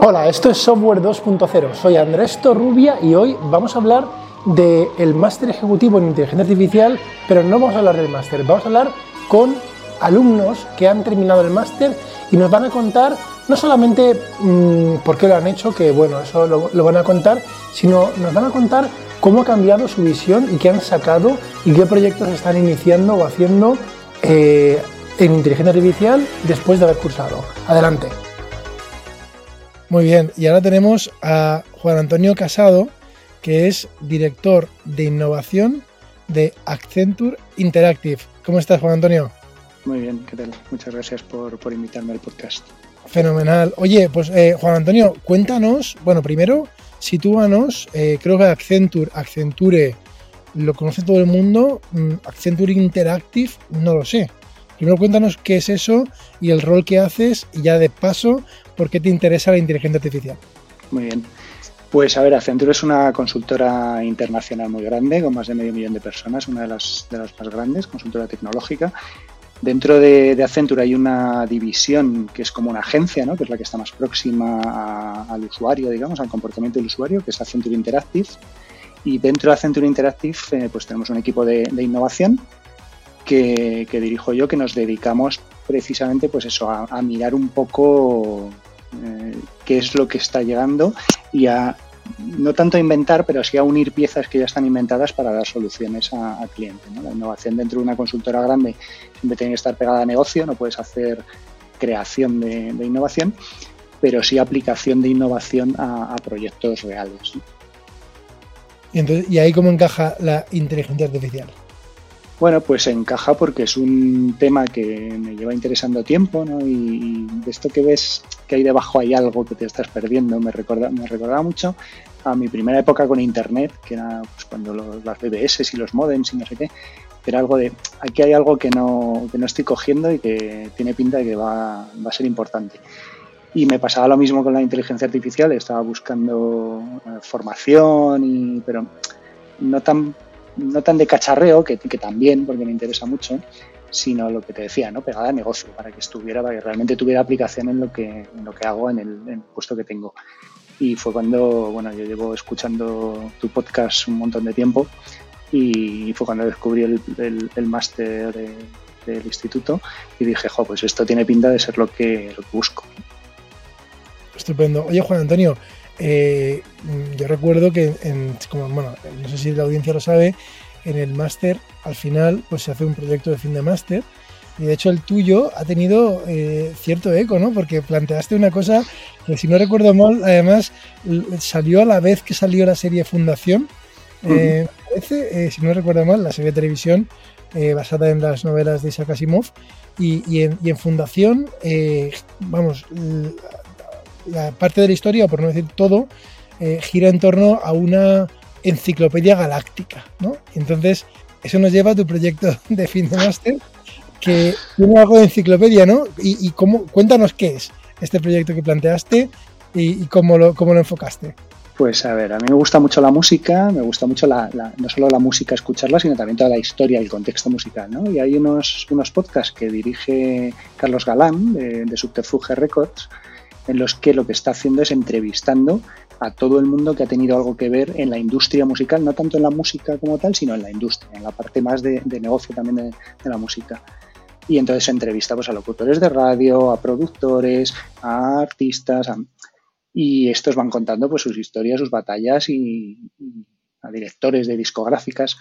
Hola, esto es Software 2.0, soy Andrés Torrubia y hoy vamos a hablar del máster ejecutivo en inteligencia artificial, pero no vamos a hablar del máster, vamos a hablar con alumnos que han terminado el máster y nos van a contar no solamente por qué lo han hecho, que bueno, eso lo van a contar, sino nos van a contar cómo ha cambiado su visión y qué han sacado y qué proyectos están iniciando o haciendo en inteligencia artificial después de haber cursado. Adelante. Muy bien, y ahora tenemos a Juan Antonio Casado, que es director de innovación de Accenture Interactive. ¿Cómo estás, Juan Antonio? Muy bien, ¿qué tal? Muchas gracias por invitarme al podcast. Fenomenal. Oye, pues Juan Antonio, cuéntanos, bueno, primero, sitúanos, creo que Accenture, lo conoce todo el mundo, Accenture Interactive, no lo sé. Primero cuéntanos qué es eso y el rol que haces y ya de paso, ¿por qué te interesa la inteligencia artificial? Muy bien. Pues a ver, Accenture es una consultora internacional muy grande, con más de 500.000 de personas, una de las más grandes, consultora tecnológica. Dentro de Accenture hay una división que es como una agencia, ¿no? Que es la que está más próxima al usuario, digamos, al comportamiento del usuario, que es Accenture Interactive. Y dentro de Accenture Interactive pues tenemos un equipo de innovación que dirijo yo, que nos dedicamos precisamente pues eso, a mirar un poco qué es lo que está llegando y a no tanto a inventar, pero sí a unir piezas que ya están inventadas para dar soluciones al cliente, ¿no? La innovación dentro de una consultora grande siempre tiene que estar pegada a negocio, no puedes hacer creación de innovación, pero sí aplicación de innovación a proyectos reales, ¿no? ¿Y ahí cómo encaja la inteligencia artificial? Bueno, pues encaja porque es un tema que me lleva interesando tiempo, ¿no? Y de esto que ves que hay debajo hay algo que te estás perdiendo. Me recordaba mucho a mi primera época con Internet, que era pues, cuando las BBS y los modems y no sé qué, que era algo de aquí hay algo que no estoy cogiendo y que tiene pinta de que va a ser importante. Y me pasaba lo mismo con la inteligencia artificial, estaba buscando formación, pero no tan de cacharreo, que también, porque me interesa mucho, sino lo que te decía, ¿no? Pegada a negocio, para que realmente tuviera aplicación en lo que hago, en el puesto que tengo. Y fue cuando, bueno, yo llevo escuchando tu podcast un montón de tiempo y fue cuando descubrí el máster del instituto y dije, jo, pues esto tiene pinta de ser lo que busco. Estupendo. Oye, Juan Antonio, yo recuerdo que, no sé si la audiencia lo sabe, en el máster al final pues se hace un proyecto de fin de máster y de hecho el tuyo ha tenido cierto eco, ¿no? Porque planteaste una cosa que si no recuerdo mal, además salió a la vez que salió la serie Fundación, si no recuerdo mal, la serie de televisión basada en las novelas de Isaac Asimov y en Fundación, la parte de la historia, por no decir todo, gira en torno a una enciclopedia galáctica, ¿no? Entonces, eso nos lleva a tu proyecto de fin de máster, que tiene algo de enciclopedia, ¿no? Y cómo, cuéntanos qué es este proyecto que planteaste y cómo lo enfocaste. Pues a ver, a mí me gusta mucho la música, me gusta mucho no solo la música, escucharla, sino también toda la historia, el contexto musical, ¿no? Y hay unos podcasts que dirige Carlos Galán, de Subterfuge Records, en los que lo que está haciendo es entrevistando a todo el mundo que ha tenido algo que ver en la industria musical, no tanto en la música como tal, sino en la industria, en la parte más de negocio también de la música. Y entonces se entrevista pues, a locutores de radio, a productores, a artistas, y estos van contando pues, sus historias, sus batallas, y a directores de discográficas.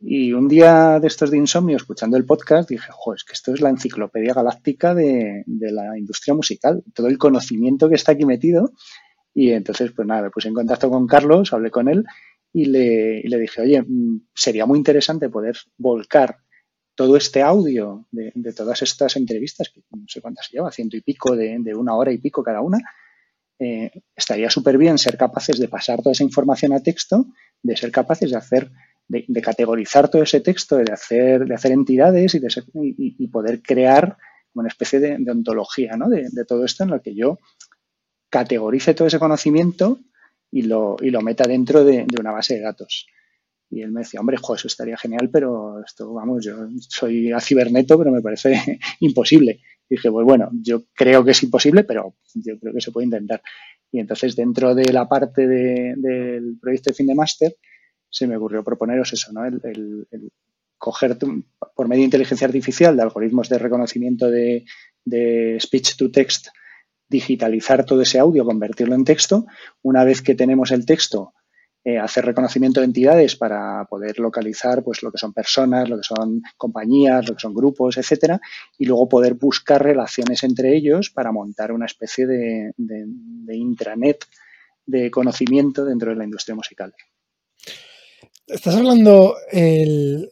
Y un día de estos de insomnio, escuchando el podcast, dije, joder, es que esto es la enciclopedia galáctica de la industria musical, todo el conocimiento que está aquí metido. Y entonces, pues nada, me puse en contacto con Carlos, hablé con él y le dije, oye, sería muy interesante poder volcar todo este audio de todas estas entrevistas, que no sé cuántas lleva, 100 y pico, de una hora y pico cada una. Estaría súper bien ser capaces de pasar toda esa información a texto, de ser capaces de hacer... De categorizar todo ese texto, de hacer entidades y poder crear una especie de ontología, ¿no? de todo esto en lo que yo categorice todo ese conocimiento y lo meta dentro de una base de datos. Y él me decía, hombre, jo, eso estaría genial, pero esto, vamos, yo soy a ciberneto, pero me parece imposible. Y dije, pues bueno, yo creo que es imposible, pero yo creo que se puede intentar. Y entonces, dentro de la parte del proyecto de fin de máster, se me ocurrió proponeros eso, ¿no? El coger por medio de inteligencia artificial, de algoritmos de reconocimiento de speech to text, digitalizar todo ese audio, convertirlo en texto. Una vez que tenemos el texto, hacer reconocimiento de entidades para poder localizar pues lo que son personas, lo que son compañías, lo que son grupos, etcétera, y luego poder buscar relaciones entre ellos para montar una especie de intranet de conocimiento dentro de la industria musical. Estás hablando el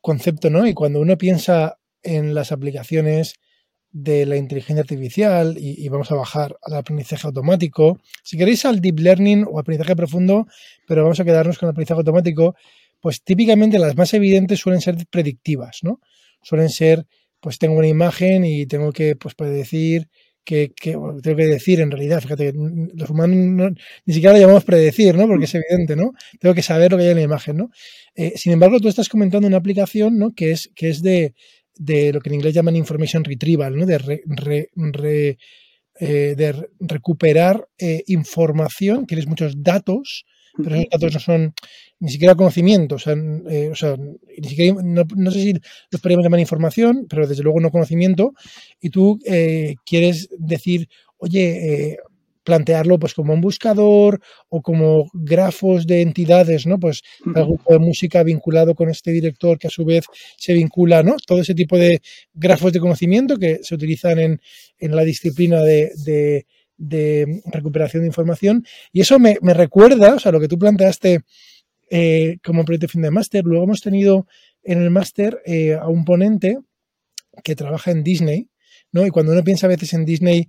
concepto, ¿no? Y cuando uno piensa en las aplicaciones de la inteligencia artificial y vamos a bajar al aprendizaje automático, si queréis al deep learning o aprendizaje profundo, pero vamos a quedarnos con el aprendizaje automático, pues típicamente las más evidentes suelen ser predictivas, ¿no? Suelen ser, pues tengo una imagen y tengo que pues predecir que tengo que decir en realidad, fíjate, los humanos no, ni siquiera lo llamamos predecir, ¿no? Porque es evidente, ¿no? Tengo que saber lo que hay en la imagen, ¿no? Sin embargo, tú estás comentando una aplicación, ¿no? Que es de lo que en inglés llaman information retrieval, ¿no? De recuperar información, tienes muchos datos, pero esos datos no son ni siquiera conocimiento, o sea ni siquiera, no sé si los podríamos llamar información, pero desde luego no conocimiento, y tú quieres decir, oye, plantearlo pues como un buscador o como grafos de entidades, ¿no? Pues el grupo de música vinculado con este director que a su vez se vincula, ¿no? Todo ese tipo de grafos de conocimiento que se utilizan en la disciplina de recuperación de información. Y eso me recuerda, o sea, lo que tú planteaste como proyecto de fin de máster. Luego hemos tenido en el máster a un ponente que trabaja en Disney, ¿no? Y cuando uno piensa a veces en Disney,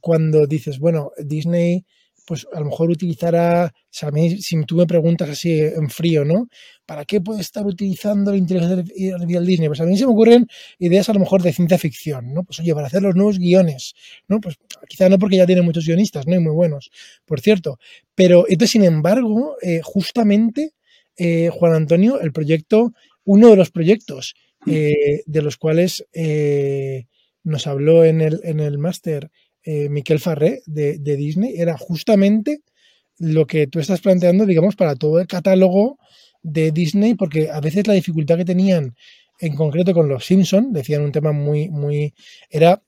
cuando dices, bueno, Disney, pues a lo mejor utilizará, o sea, a mí, si tú me preguntas así en frío, ¿no? ¿Para qué puede estar utilizando la inteligencia artificial Disney? Pues a mí se me ocurren ideas a lo mejor de ciencia ficción, ¿no? Pues oye, para hacer los nuevos guiones, ¿no? Pues quizá no, porque ya tiene muchos guionistas, ¿no? Y muy buenos, por cierto. Pero entonces, sin embargo, justamente, Juan Antonio, el proyecto, uno de los proyectos de los cuales nos habló en el máster, Miquel Farré de Disney, era justamente lo que tú estás planteando, digamos, para todo el catálogo de Disney, porque a veces la dificultad que tenían, en concreto con Los Simpsons, decían un tema muy, muy... Era,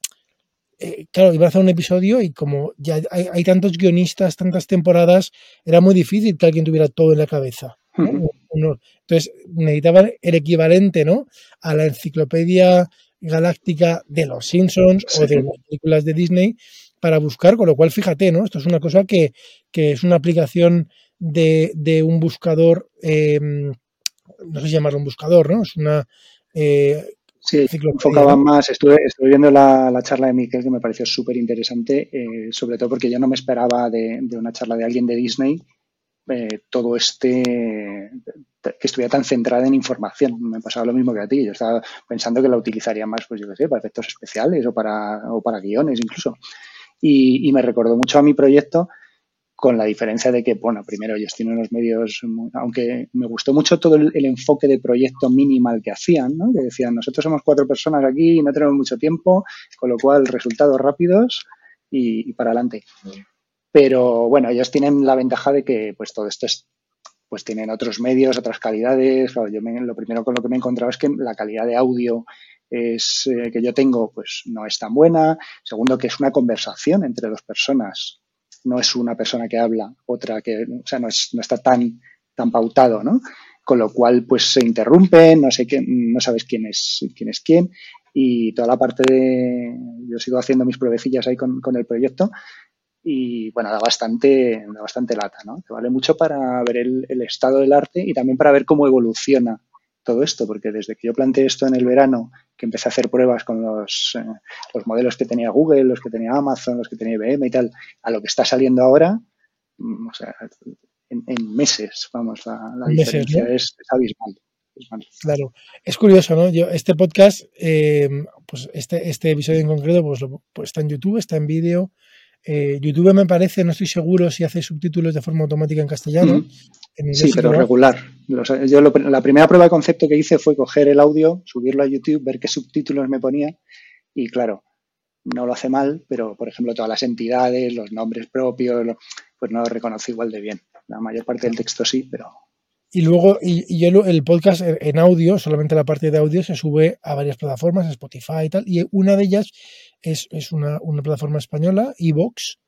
claro, iban a hacer un episodio y como ya hay tantos guionistas, tantas temporadas, era muy difícil que alguien tuviera todo en la cabeza, ¿no? Entonces necesitaban el equivalente, ¿no?, a la enciclopedia galáctica de Los Simpsons, sí, o de las películas de Disney para buscar, con lo cual fíjate, ¿no? Esto es una cosa que es una aplicación de un buscador, no sé si llamarlo un buscador, ¿no? Es una... sí, enfocaba más, estuve viendo la charla de Miquel, que me pareció súper interesante, sobre todo porque yo no me esperaba de una charla de alguien de Disney todo este... que estuviera tan centrada en información. Me pasaba lo mismo que a ti. Yo estaba pensando que la utilizaría más, pues yo qué sé, para efectos especiales o para guiones incluso. Y me recordó mucho a mi proyecto, con la diferencia de que, bueno, primero ellos tienen unos medios, aunque me gustó mucho todo el enfoque de proyecto minimal que hacían, ¿no? Que decían, nosotros somos 4 personas aquí y no tenemos mucho tiempo, con lo cual resultados rápidos y para adelante. Pero bueno, ellos tienen la ventaja de que pues todo esto es... pues tienen otros medios, otras calidades. Claro, lo primero con lo que me he encontrado es que la calidad de audio que yo tengo pues no es tan buena. Segundo, que es una conversación entre 2 personas. No es una persona que habla, otra que... O sea, no está tan pautado, ¿no? Con lo cual, pues se interrumpen, no sabes quién es quién. Y toda la parte de... Yo sigo haciendo mis pruebecillas ahí con el proyecto. Y bueno, da bastante lata, ¿no? Te vale mucho para ver el estado del arte y también para ver cómo evoluciona todo esto, porque desde que yo planteé esto en el verano, que empecé a hacer pruebas con los modelos que tenía Google, los que tenía Amazon, los que tenía IBM y tal, a lo que está saliendo ahora, o sea, en meses, vamos, la diferencia, ¿no?, es abismal. Claro, es curioso, ¿no? Yo, este podcast, pues este episodio en concreto, pues está en YouTube, está en vídeo. YouTube, me parece, no estoy seguro si hace subtítulos de forma automática en castellano. En inglés, sí, pero no. Regular. Yo la primera prueba de concepto que hice fue coger el audio, subirlo a YouTube, ver qué subtítulos me ponía y, claro, no lo hace mal, pero, por ejemplo, todas las entidades, los nombres propios, pues no lo reconoce igual de bien. La mayor parte del texto sí, pero... Y luego, el podcast en audio, solamente la parte de audio, se sube a varias plataformas, Spotify y tal, y una de ellas es una plataforma española, iVoox,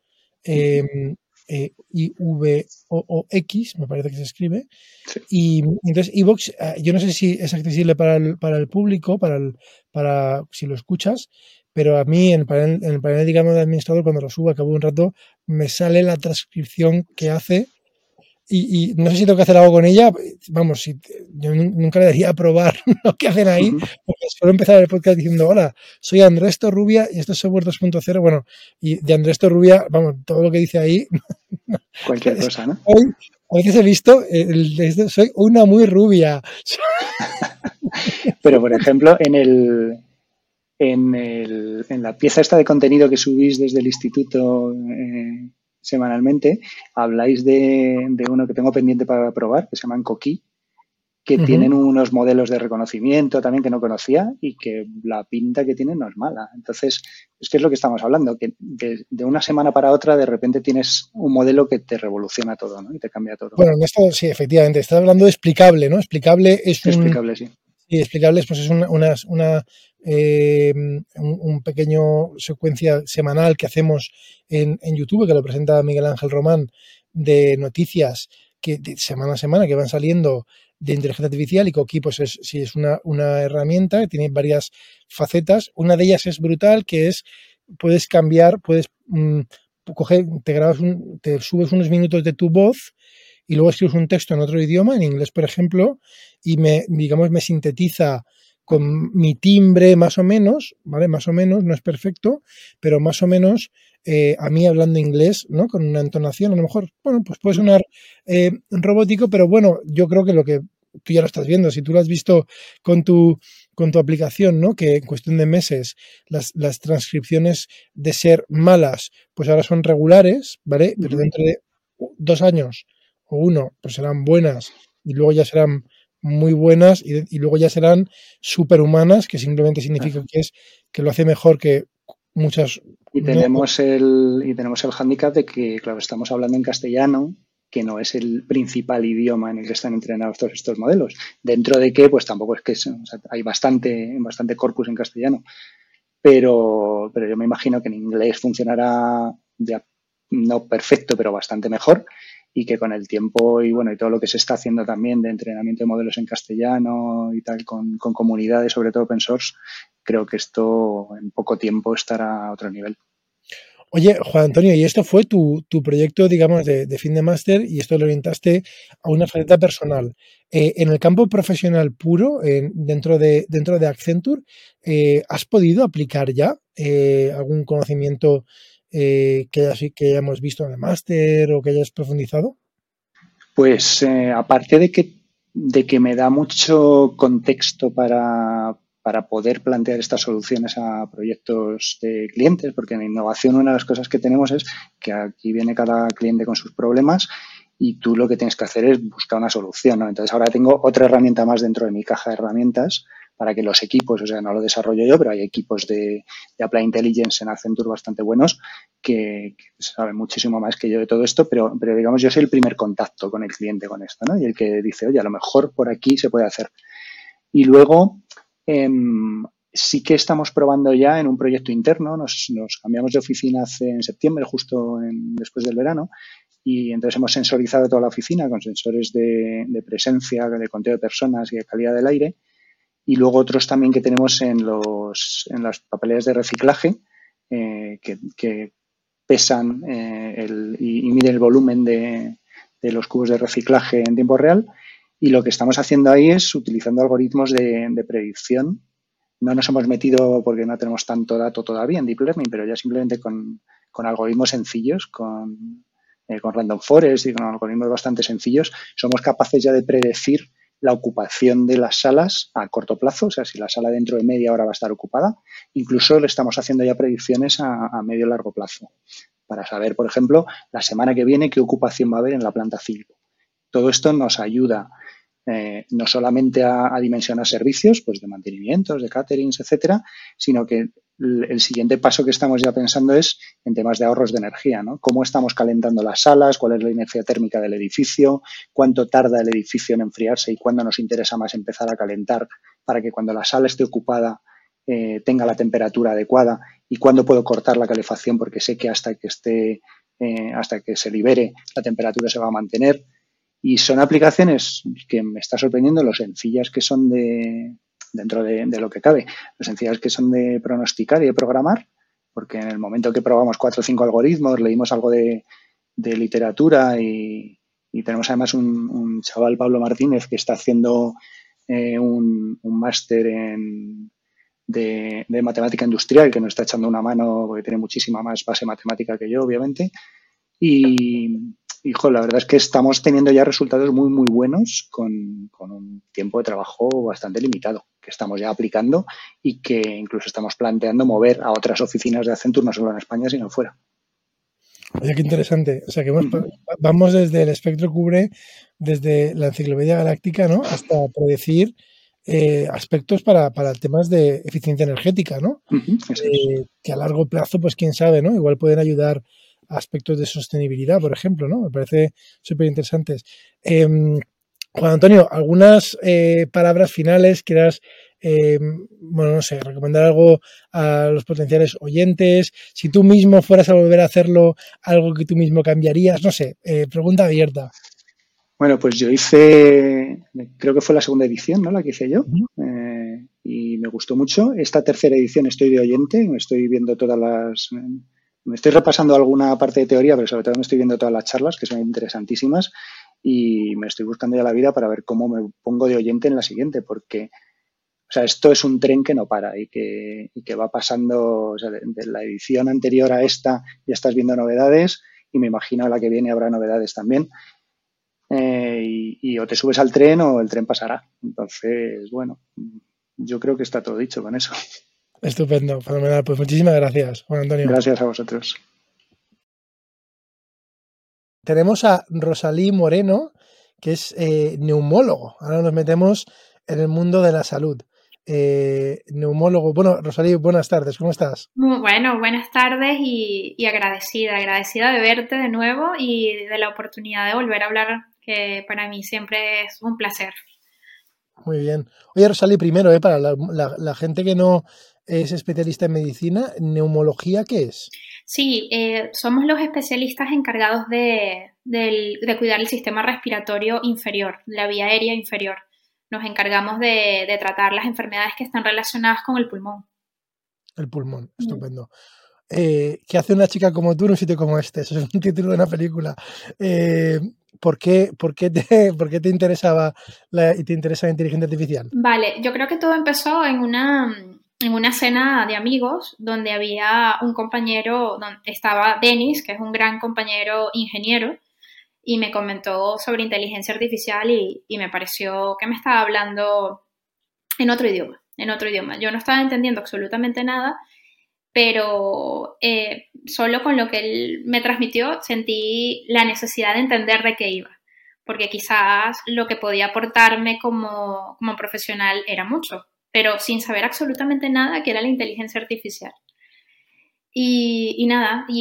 IVOX, me parece que se escribe, sí. Y entonces iVoox, yo no sé si es accesible para el público, para si lo escuchas, pero a mí en el panel digamos de administrador, cuando lo subo, al cabo de un rato, me sale la transcripción que hace. Y no sé si tengo que hacer algo con ella, vamos, yo nunca le daría a probar lo que hacen ahí, porque suelo empezar el podcast diciendo, hola, soy Andrés Torrubia y esto es Software 2.0, bueno, y de Andrés Torrubia, vamos, todo lo que dice ahí. Cualquier cosa, ¿no? Hoy, a veces he visto, soy una muy rubia. Pero, por ejemplo, en la pieza esta de contenido que subís desde el instituto... semanalmente, habláis de uno que tengo pendiente para probar, que se llaman Coquí, que tienen unos modelos de reconocimiento también que no conocía y que la pinta que tienen no es mala. Entonces, es que es lo que estamos hablando, que de una semana para otra de repente tienes un modelo que te revoluciona todo, ¿no? Y te cambia todo. Bueno, esto sí, efectivamente, estás hablando de explicable, ¿no? Explicable es un... Explicable, sí. Y explicables, pues es un pequeño secuencia semanal que hacemos en YouTube, que lo presenta Miguel Ángel Román, de noticias que de semana a semana que van saliendo de inteligencia artificial. Y Coquí, pues es una herramienta que tiene varias facetas. Una de ellas es brutal, que es, puedes cambiar, te subes unos minutos de tu voz y luego escribes un texto en otro idioma, en inglés, por ejemplo, y me sintetiza con mi timbre más o menos, ¿vale? Más o menos, no es perfecto, pero más o menos a mí hablando inglés, ¿no? Con una entonación, a lo mejor, bueno, pues puede sonar robótico, pero bueno, yo creo que lo que tú ya lo estás viendo, si tú lo has visto con tu aplicación, ¿no? Que en cuestión de meses las transcripciones de ser malas, pues ahora son regulares, ¿vale? Pero dentro de 2 años o 1, pues serán buenas y luego ya serán muy buenas y luego ya serán superhumanas, que simplemente significa que lo hace mejor que muchas. Y tenemos el hándicap de que, claro, estamos hablando en castellano, que no es el principal idioma en el que están entrenados todos estos modelos. Dentro de que, pues tampoco es que, o sea, hay bastante corpus en castellano, pero yo me imagino que en inglés funcionará ya no perfecto, pero bastante mejor. Y que con el tiempo y bueno, y todo lo que se está haciendo también de entrenamiento de modelos en castellano y tal, con comunidades, sobre todo open source, creo que esto en poco tiempo estará a otro nivel. Oye, Juan Antonio, y esto fue tu proyecto, digamos, de fin de máster, y esto lo orientaste a una faceta personal. En el campo profesional puro, dentro de Accenture, ¿has podido aplicar ya algún conocimiento que hayamos visto en el máster o que hayas profundizado? Pues aparte de que me da mucho contexto para poder plantear estas soluciones a proyectos de clientes, porque en innovación una de las cosas que tenemos es que aquí viene cada cliente con sus problemas y tú lo que tienes que hacer es buscar una solución, ¿no? Entonces ahora tengo otra herramienta más dentro de mi caja de herramientas para que los equipos, o sea, no lo desarrollo yo, pero hay equipos de Applied Intelligence en Accenture bastante buenos que saben muchísimo más que yo de todo esto, pero digamos yo soy el primer contacto con el cliente con esto, ¿no? Y el que dice, oye, a lo mejor por aquí se puede hacer. Y luego sí que estamos probando ya en un proyecto interno, nos cambiamos de oficina en septiembre, justo después del verano, y entonces hemos sensorizado toda la oficina con sensores de presencia, de conteo de personas y de calidad del aire. Y luego otros también que tenemos en las papeleras de reciclaje que pesan y miden el volumen de los cubos de reciclaje en tiempo real. Y lo que estamos haciendo ahí es utilizando algoritmos de predicción. No nos hemos metido porque no tenemos tanto dato todavía en Deep Learning, pero ya simplemente con algoritmos sencillos, con Random Forest y con algoritmos bastante sencillos, somos capaces ya de predecir la ocupación de las salas a corto plazo, o sea, si la sala dentro de media hora va a estar ocupada. Incluso le estamos haciendo ya predicciones a medio y largo plazo para saber, por ejemplo, la semana que viene qué ocupación va a haber en la planta 5. Todo esto nos ayuda no solamente a dimensionar servicios, pues de mantenimientos, de caterings, etcétera, sino que el siguiente paso que estamos ya pensando es en temas de ahorros de energía, ¿no? Cómo estamos calentando las salas, cuál es la inercia térmica del edificio, cuánto tarda el edificio en enfriarse y cuándo nos interesa más empezar a calentar para que cuando la sala esté ocupada tenga la temperatura adecuada, y cuándo puedo cortar la calefacción porque sé que hasta que se libere la temperatura se va a mantener. Y son aplicaciones que me está sorprendiendo lo sencillas que son de... dentro de lo que cabe, lo sencillas que son de pronosticar y de programar, porque en el momento que probamos 4 o 5 algoritmos, leímos algo de literatura y tenemos además un chaval, Pablo Martínez, que está haciendo un máster de matemática industrial, que nos está echando una mano porque tiene muchísima más base matemática que yo, obviamente, y... Hijo, la verdad es que estamos teniendo ya resultados muy, muy buenos con un tiempo de trabajo bastante limitado que estamos ya aplicando y que incluso estamos planteando mover a otras oficinas de Accenture, no solo en España, sino fuera. Oye, qué interesante. O sea, que vamos desde el espectro cubre, desde la enciclopedia galáctica, ¿no?, hasta predecir aspectos para temas de eficiencia energética, ¿no? Que a largo plazo, pues quién sabe, ¿no? Igual pueden ayudar aspectos de sostenibilidad, por ejemplo, ¿no? Me parece súper interesantes. Juan Antonio, algunas palabras finales quieras, bueno, no sé, recomendar algo a los potenciales oyentes. Si tú mismo fueras a volver a hacerlo, algo que tú mismo cambiarías, no sé, pregunta abierta. Bueno, pues yo hice, creo que fue la segunda edición, ¿no? La que hice yo. Y me gustó mucho. Esta tercera edición estoy de oyente, me estoy viendo todas las... Me estoy repasando alguna parte de teoría, pero sobre todo me estoy viendo todas las charlas, que son interesantísimas, y me estoy buscando ya la vida para ver cómo me pongo de oyente en la siguiente, porque, o sea, esto es un tren que no para y que va pasando, o sea, de la edición anterior a esta ya estás viendo novedades y me imagino a la que viene habrá novedades también. Y o te subes al tren o el tren pasará. Entonces, bueno, yo creo que está todo dicho con eso. Estupendo, fenomenal. Pues muchísimas gracias, Juan Antonio. Gracias a vosotros. Tenemos a Rosalí Moreno, que es neumólogo. Ahora nos metemos en el mundo de la salud. Neumólogo. Bueno, Rosalí, buenas tardes. ¿Cómo estás? Bueno, buenas tardes y agradecida de verte de nuevo y de la oportunidad de volver a hablar, que para mí siempre es un placer. Muy bien. Oye, Rosalí, primero, para la gente que no es especialista en medicina, ¿neumología qué es? Sí, somos los especialistas encargados de cuidar el sistema respiratorio inferior, la vía aérea inferior. Nos encargamos de tratar las enfermedades que están relacionadas con el pulmón. El pulmón, estupendo. ¿Qué hace una chica como tú en un sitio como este? Eso es un título de una película. ¿Por qué te interesaba la inteligencia artificial? Vale, yo creo que todo empezó en una cena de amigos donde había un compañero, donde estaba Denis, que es un gran compañero ingeniero, y me comentó sobre inteligencia artificial y me pareció que me estaba hablando en otro idioma. Yo no estaba entendiendo absolutamente nada, pero solo con lo que él me transmitió sentí la necesidad de entender de qué iba, porque quizás lo que podía aportarme como profesional era mucho, pero sin saber absolutamente nada que era la inteligencia artificial. Y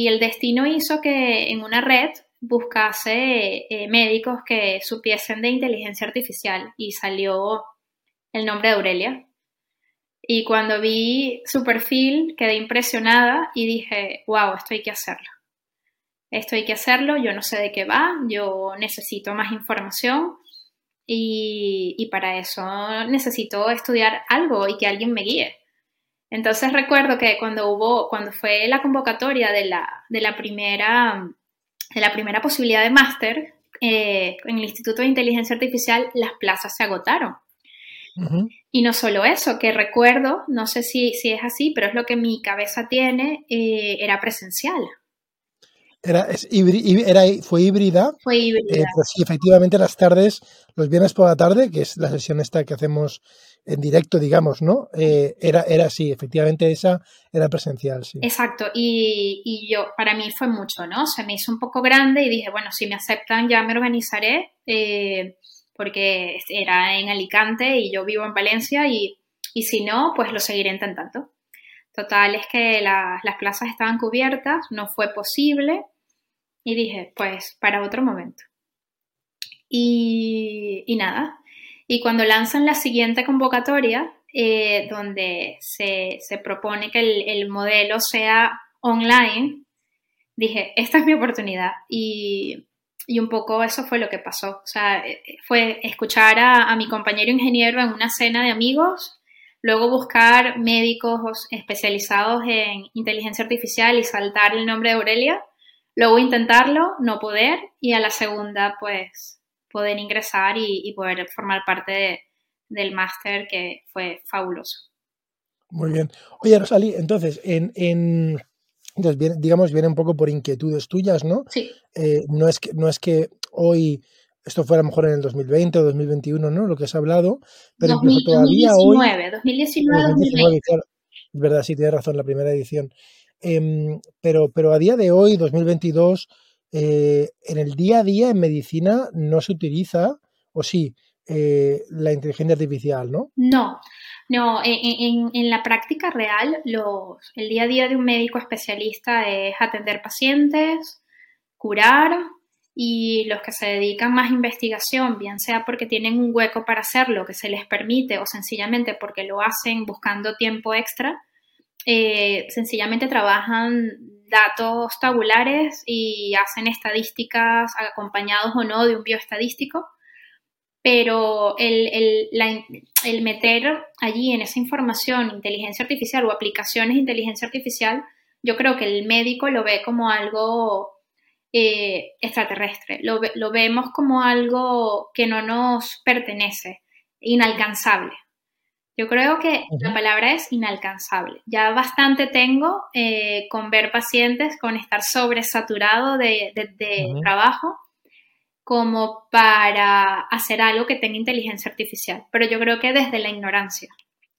el destino hizo que en una red buscase médicos que supiesen de inteligencia artificial y salió el nombre de Aurelia. Y cuando vi su perfil quedé impresionada y dije, wow, esto hay que hacerlo, yo no sé de qué va, yo necesito más información y para eso necesito estudiar algo y que alguien me guíe. Entonces recuerdo que cuando fue la convocatoria de la primera posibilidad de máster en el Instituto de Inteligencia Artificial, las plazas se agotaron. Y no solo eso, que recuerdo, no sé si es así, pero es lo que mi cabeza tiene, era presencial. Fue híbrida. Fue híbrida. Pues sí, efectivamente las tardes, los viernes por la tarde, que es la sesión esta que hacemos en directo, digamos, ¿no? Era así, efectivamente esa era presencial, sí. Exacto, y yo, para mí fue mucho, ¿no? Se me hizo un poco grande y dije, bueno, si me aceptan ya me organizaré, porque era en Alicante y yo vivo en Valencia y si no, pues lo seguiré intentando. Total, es que las plazas estaban cubiertas, no fue posible y dije, pues, para otro momento. Y nada, y cuando lanzan la siguiente convocatoria, donde se propone que el modelo sea online, dije, esta es mi oportunidad. Y un poco eso fue lo que pasó. O sea, fue escuchar a mi compañero ingeniero en una cena de amigos, luego buscar médicos especializados en inteligencia artificial y saltar el nombre de Aurelia, luego intentarlo, no poder, y a la segunda, pues, poder ingresar y poder formar parte del máster, que fue fabuloso. Muy bien. Oye, Rosalí, entonces, entonces, digamos, viene un poco por inquietudes tuyas, ¿no? Sí. No es que hoy, esto fue a lo mejor en el 2020 o 2021, ¿no? Lo que has hablado, pero incluso todavía 2019, claro. Es verdad, sí, tienes razón, la primera edición. Pero a día de hoy, 2022, en el día a día en medicina no se utiliza, o sí, la inteligencia artificial, ¿no? No, en la práctica real, el día a día de un médico especialista es atender pacientes, curar, y los que se dedican más a investigación, bien sea porque tienen un hueco para hacerlo, que se les permite, o sencillamente porque lo hacen buscando tiempo extra, sencillamente trabajan datos tabulares y hacen estadísticas acompañados o no de un bioestadístico. Pero el meter allí en esa información inteligencia artificial o aplicaciones de inteligencia artificial, yo creo que el médico lo ve como algo extraterrestre, lo vemos como algo que no nos pertenece, inalcanzable. Yo creo que la palabra es inalcanzable. Ya bastante tengo con ver pacientes, con estar sobresaturado de trabajo, como para hacer algo que tenga inteligencia artificial. Pero yo creo que desde la ignorancia,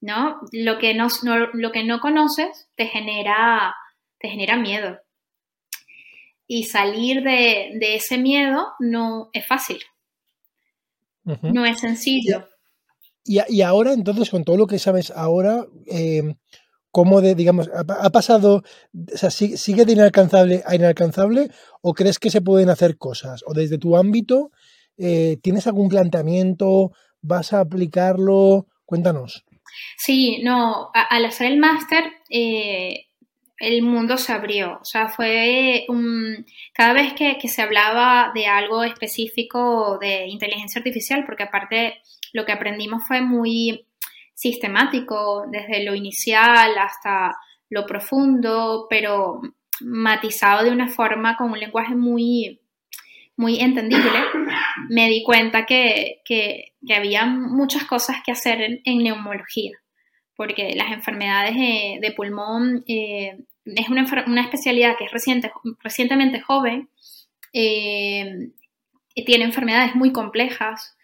¿no? Lo que no conoces te genera miedo. Y salir de ese miedo no es fácil. Uh-huh. No es sencillo. Y ahora, entonces, con todo lo que sabes ahora, ¿cómo ha pasado, o sea, sigue de inalcanzable a inalcanzable, o crees que se pueden hacer cosas? O desde tu ámbito, ¿tienes algún planteamiento? ¿Vas a aplicarlo? Cuéntanos. Sí, no, al hacer el máster, el mundo se abrió. O sea, fue cada vez que se hablaba de algo específico de inteligencia artificial, porque aparte lo que aprendimos fue muy sistemático, desde lo inicial hasta lo profundo, pero matizado de una forma con un lenguaje muy, muy entendible, me di cuenta que había muchas cosas que hacer en neumología, porque las enfermedades de pulmón es una especialidad que es recientemente joven, tiene enfermedades muy complejas,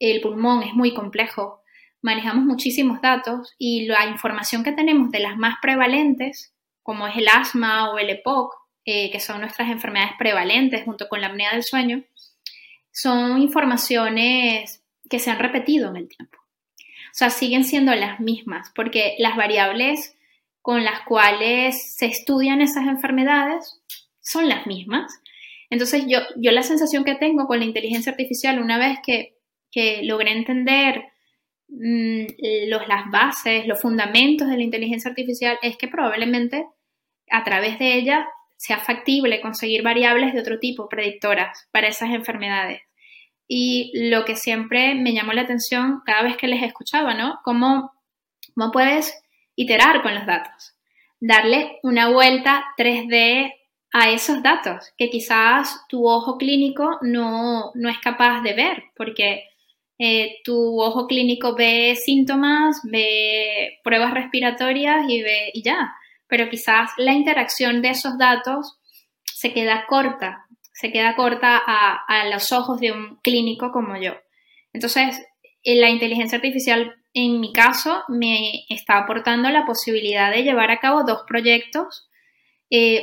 el pulmón es muy complejo, manejamos muchísimos datos y la información que tenemos de las más prevalentes, como es el asma o el EPOC, que son nuestras enfermedades prevalentes junto con la apnea del sueño, son informaciones que se han repetido en el tiempo. O sea, siguen siendo las mismas, porque las variables con las cuales se estudian esas enfermedades son las mismas. Entonces, yo la sensación que tengo con la inteligencia artificial, una vez que logré entender las bases, los fundamentos de la inteligencia artificial, es que probablemente a través de ella sea factible conseguir variables de otro tipo, predictoras para esas enfermedades. Y lo que siempre me llamó la atención cada vez que les escuchaba, ¿no? ¿Cómo puedes iterar con los datos? Darle una vuelta 3D a esos datos que quizás tu ojo clínico no es capaz de ver, porque tu ojo clínico ve síntomas, ve pruebas respiratorias y ya. Pero quizás la interacción de esos datos se queda corta a los ojos de un clínico como yo. Entonces, la inteligencia artificial, en mi caso, me está aportando la posibilidad de llevar a cabo dos proyectos,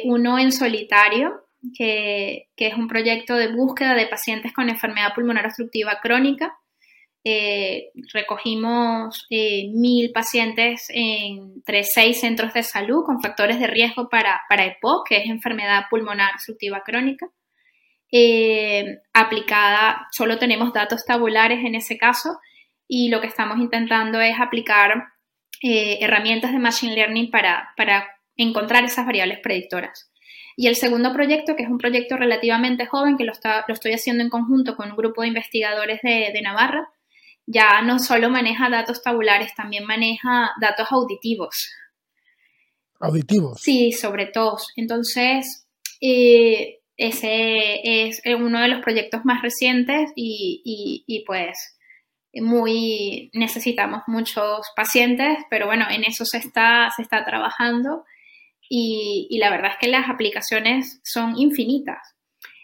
uno en solitario, que es un proyecto de búsqueda de pacientes con enfermedad pulmonar obstructiva crónica, recogimos 1.000 pacientes entre 6 centros de salud con factores de riesgo para EPOC, que es enfermedad pulmonar obstructiva crónica. Aplicada, solo tenemos datos tabulares en ese caso, y lo que estamos intentando es aplicar herramientas de Machine Learning para encontrar esas variables predictoras. Y el segundo proyecto, que es un proyecto relativamente joven, que lo estoy haciendo en conjunto con un grupo de investigadores de Navarra, ya no solo maneja datos tabulares, también maneja datos auditivos. ¿Auditivos? Sí, sobre todo. Entonces, ese es uno de los proyectos más recientes y pues necesitamos muchos pacientes, pero bueno, en eso se está trabajando y la verdad es que las aplicaciones son infinitas.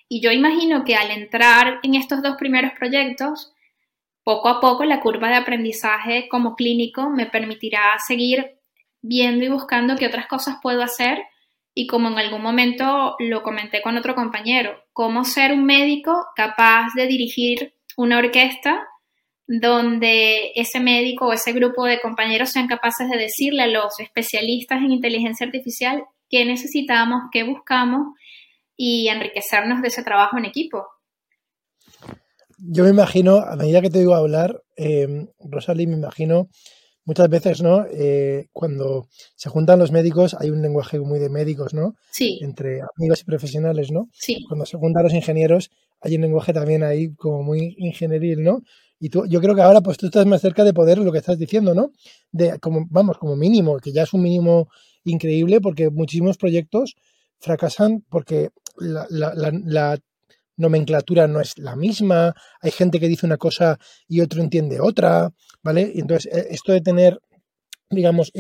Y yo imagino que al entrar en estos dos primeros proyectos, poco a poco la curva de aprendizaje como clínico me permitirá seguir viendo y buscando qué otras cosas puedo hacer. Y como en algún momento lo comenté con otro compañero, cómo ser un médico capaz de dirigir una orquesta donde ese médico o ese grupo de compañeros sean capaces de decirle a los especialistas en inteligencia artificial qué necesitamos, qué buscamos y enriquecernos de ese trabajo en equipo. Yo me imagino, a medida que te digo hablar, Rosalí, me imagino muchas veces, ¿no? Cuando se juntan los médicos, hay un lenguaje muy de médicos, ¿no? Sí. Entre amigos y profesionales, ¿no? Sí. Cuando se juntan los ingenieros, hay un lenguaje también ahí como muy ingenieril, ¿no? Y tú, yo creo que ahora, pues tú estás más cerca de poder lo que estás diciendo, ¿no? Como mínimo, que ya es un mínimo increíble, porque muchísimos proyectos fracasan porque la nomenclatura no es la misma, hay gente que dice una cosa y otro entiende otra, ¿vale? Y entonces, esto de tener, digamos,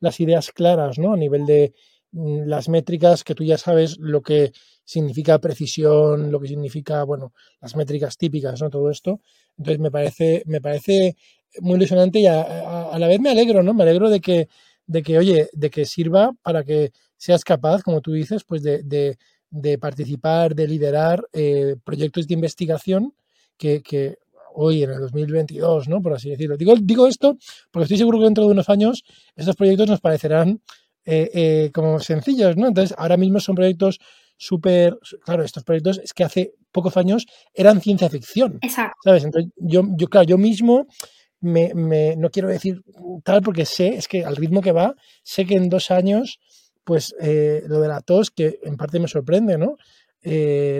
las ideas claras, ¿no? A nivel de las métricas, que tú ya sabes lo que significa precisión, lo que significa, bueno, las métricas típicas, ¿no? Todo esto. Entonces, me parece muy ilusionante y a la vez me alegro, ¿no? Me alegro de que sirva para que seas capaz, como tú dices, pues de participar, de liderar proyectos de investigación que hoy en el 2022, ¿no? Por así decirlo. Digo esto porque estoy seguro que dentro de unos años estos proyectos nos parecerán como sencillos, ¿no? Entonces, ahora mismo son proyectos súper... Claro, estos proyectos es que hace pocos años eran ciencia ficción. Exacto. ¿Sabes? Entonces, yo mismo no quiero decir tal porque es que al ritmo que va, sé que en 2 años... pues lo de la tos, que en parte me sorprende, ¿no?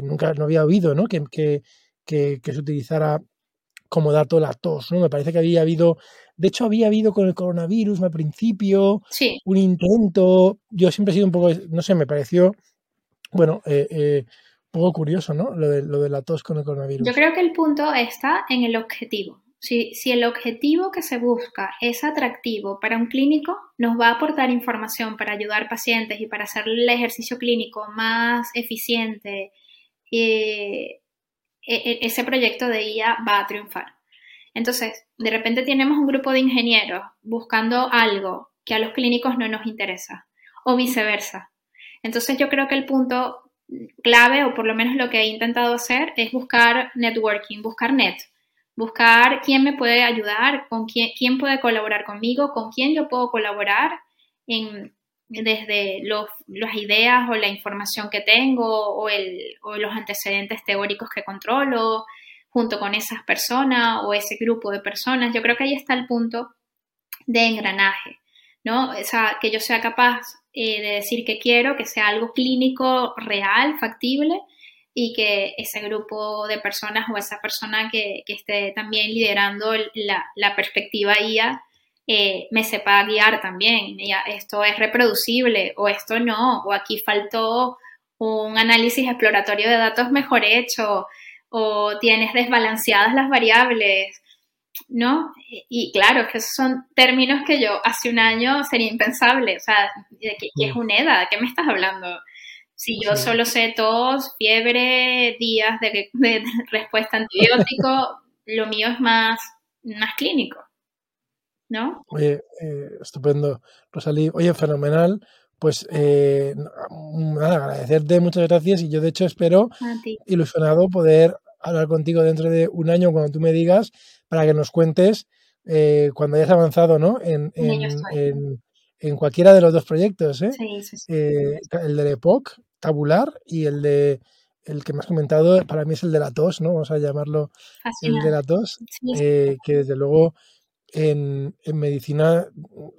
Nunca no había oído, ¿no? Que se utilizara como dato la tos, ¿no? Me parece que había habido con el coronavirus al principio, sí, un intento. Yo siempre he sido un poco, no sé, me pareció, bueno, un poco curioso, ¿no? Lo de la tos con el coronavirus. Yo creo que el punto está en el objetivo. Si el objetivo que se busca es atractivo para un clínico, nos va a aportar información para ayudar pacientes y para hacer el ejercicio clínico más eficiente, ese proyecto de IA va a triunfar. Entonces, de repente tenemos un grupo de ingenieros buscando algo que a los clínicos no nos interesa, o viceversa. Entonces, yo creo que el punto clave, o por lo menos lo que he intentado hacer, es buscar networking, buscar quién me puede ayudar, con quién puede colaborar conmigo, con quién yo puedo colaborar desde las ideas o la información que tengo o los antecedentes teóricos que controlo junto con esas personas o ese grupo de personas. Yo creo que ahí está el punto de engranaje, ¿no? O sea, que yo sea capaz de decir que quiero, que sea algo clínico, real, factible, y que ese grupo de personas o esa persona que esté también liderando la perspectiva IA me sepa guiar también. Esto es reproducible o esto no, o aquí faltó un análisis exploratorio de datos mejor hecho, o tienes desbalanceadas las variables, ¿no? Y claro, que esos son términos que yo hace un año sería impensable. O sea, ¿qué es una EDA? ¿De qué me estás hablando? Si yo solo sé tos, fiebre, días de respuesta a antibiótico, lo mío es más clínico, ¿no? Oye, estupendo, Rosalí. Oye, fenomenal. Pues nada, agradecerte, muchas gracias. Y yo, de hecho, espero, ilusionado, poder hablar contigo dentro de un año cuando tú me digas para que nos cuentes cuando hayas avanzado, ¿no? En cualquiera de los dos proyectos, ¿eh? Sí. El de EPOC, tabular, y el que me has comentado, para mí es el de la tos, ¿no? Vamos a llamarlo fascinante. El de la tos, que desde luego en medicina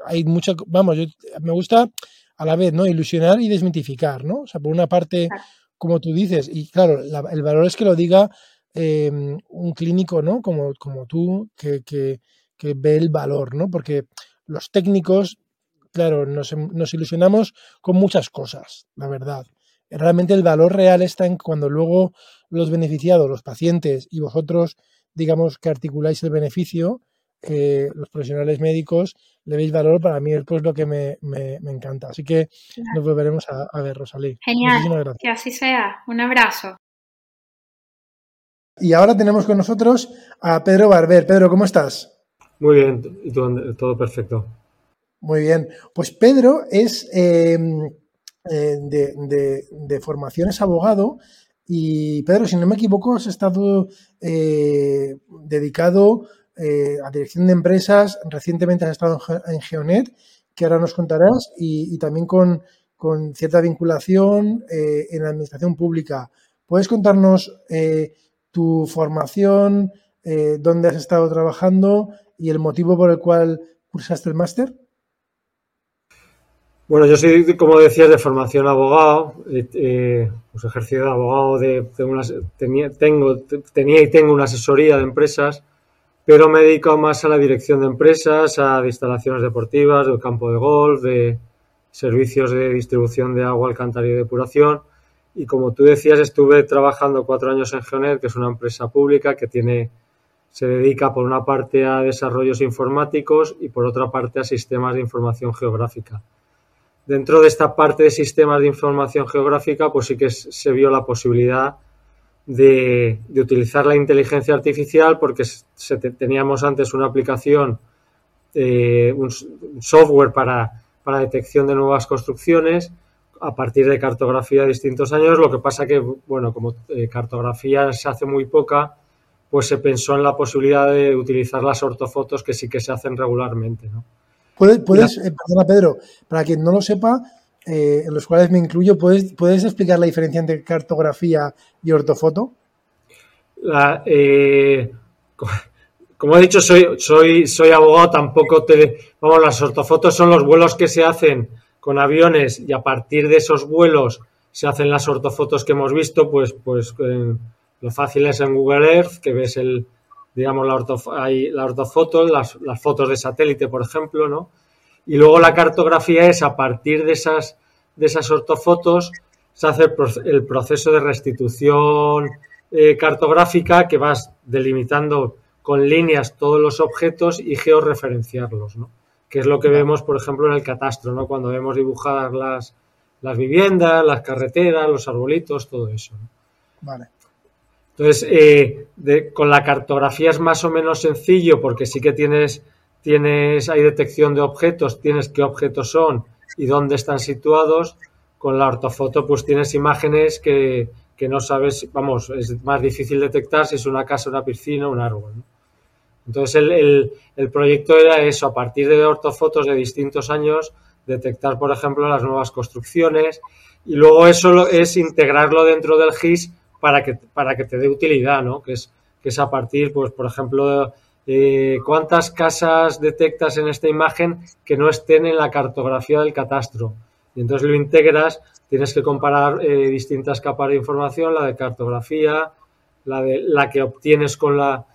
hay mucha, vamos, me gusta a la vez, ¿no? Ilusionar y desmitificar, ¿no? O sea, por una parte, claro, como tú dices, y claro, el valor es que lo diga un clínico, ¿no? Como tú, que ve el valor, ¿no? Porque los técnicos, claro, nos ilusionamos con muchas cosas, la verdad. Realmente el valor real está en cuando luego los beneficiados, los pacientes y vosotros, digamos, que articuláis el beneficio, los profesionales médicos, le veis valor. Para mí es pues lo que me encanta. Así que claro, nos volveremos a ver, Rosalí. Genial, que así sea. Un abrazo. Y ahora tenemos con nosotros a Pedro Barber. Pedro, ¿cómo estás? Muy bien, y tú, todo perfecto. Muy bien, pues Pedro es de formación, es abogado, y Pedro, si no me equivoco, has estado dedicado a dirección de empresas, recientemente has estado en Geonet, que ahora nos contarás, y también con cierta vinculación en la administración pública. ¿Puedes contarnos tu formación, dónde has estado trabajando y el motivo por el cual cursaste el máster? Bueno, yo soy, como decías, de formación abogado, pues ejercido de abogado, tenía y tengo una asesoría de empresas, pero me he dedicado más a la dirección de empresas, a instalaciones deportivas, del campo de golf, de servicios de distribución de agua, alcantarillado y depuración, y como tú decías, estuve trabajando 4 años en Geonet, que es una empresa pública que se dedica por una parte a desarrollos informáticos y por otra parte a sistemas de información geográfica. Dentro de esta parte de sistemas de información geográfica, pues sí que se vio la posibilidad de utilizar la inteligencia artificial, porque teníamos antes una aplicación, un software para detección de nuevas construcciones a partir de cartografía de distintos años. Lo que pasa que, bueno, como cartografía se hace muy poca, pues se pensó en la posibilidad de utilizar las ortofotos que sí que se hacen regularmente, ¿no? Perdona Pedro, para quien no lo sepa, en los cuales me incluyo, ¿puedes explicar la diferencia entre cartografía y ortofoto? Como he dicho, soy abogado, tampoco las ortofotos son los vuelos que se hacen con aviones, y a partir de esos vuelos se hacen las ortofotos que hemos visto, pues lo fácil es en Google Earth, que ves la ortofoto, las fotos de satélite, por ejemplo, ¿no? Y luego la cartografía es, a partir de esas ortofotos, se hace el proceso de restitución cartográfica, que vas delimitando con líneas todos los objetos y georreferenciarlos, ¿no? Que es lo que vemos, por ejemplo, en el catastro, ¿no? Cuando vemos dibujadas las viviendas, las carreteras, los arbolitos, todo eso, ¿no? Vale. Entonces, con la cartografía es más o menos sencillo, porque sí que hay detección de objetos, tienes qué objetos son y dónde están situados. Con la ortofoto, pues tienes imágenes que no sabes, vamos, es más difícil detectar si es una casa, una piscina, un árbol, ¿no? Entonces, el proyecto era eso, a partir de ortofotos de distintos años, detectar, por ejemplo, las nuevas construcciones, y luego eso es integrarlo dentro del GIS, para que te dé utilidad, ¿no? Que es a partir, pues, por ejemplo, cuántas casas detectas en esta imagen que no estén en la cartografía del catastro. Y entonces lo integras, tienes que comparar distintas capas de información, la de cartografía, la que obtienes con la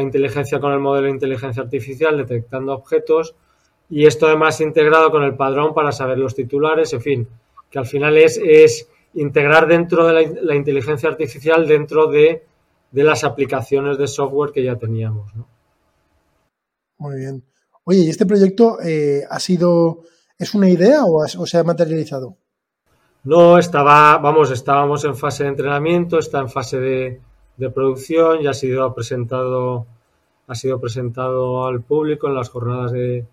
inteligencia, con el modelo de inteligencia artificial, detectando objetos, y esto además integrado con el padrón para saber los titulares, en fin, que al final es integrar dentro de la inteligencia artificial, dentro de las aplicaciones de software que ya teníamos, ¿no? Muy bien. Oye, ¿y este proyecto es una idea o se ha materializado? No, estábamos en fase de entrenamiento, está en fase de producción, ya ha sido presentado al público en las jornadas de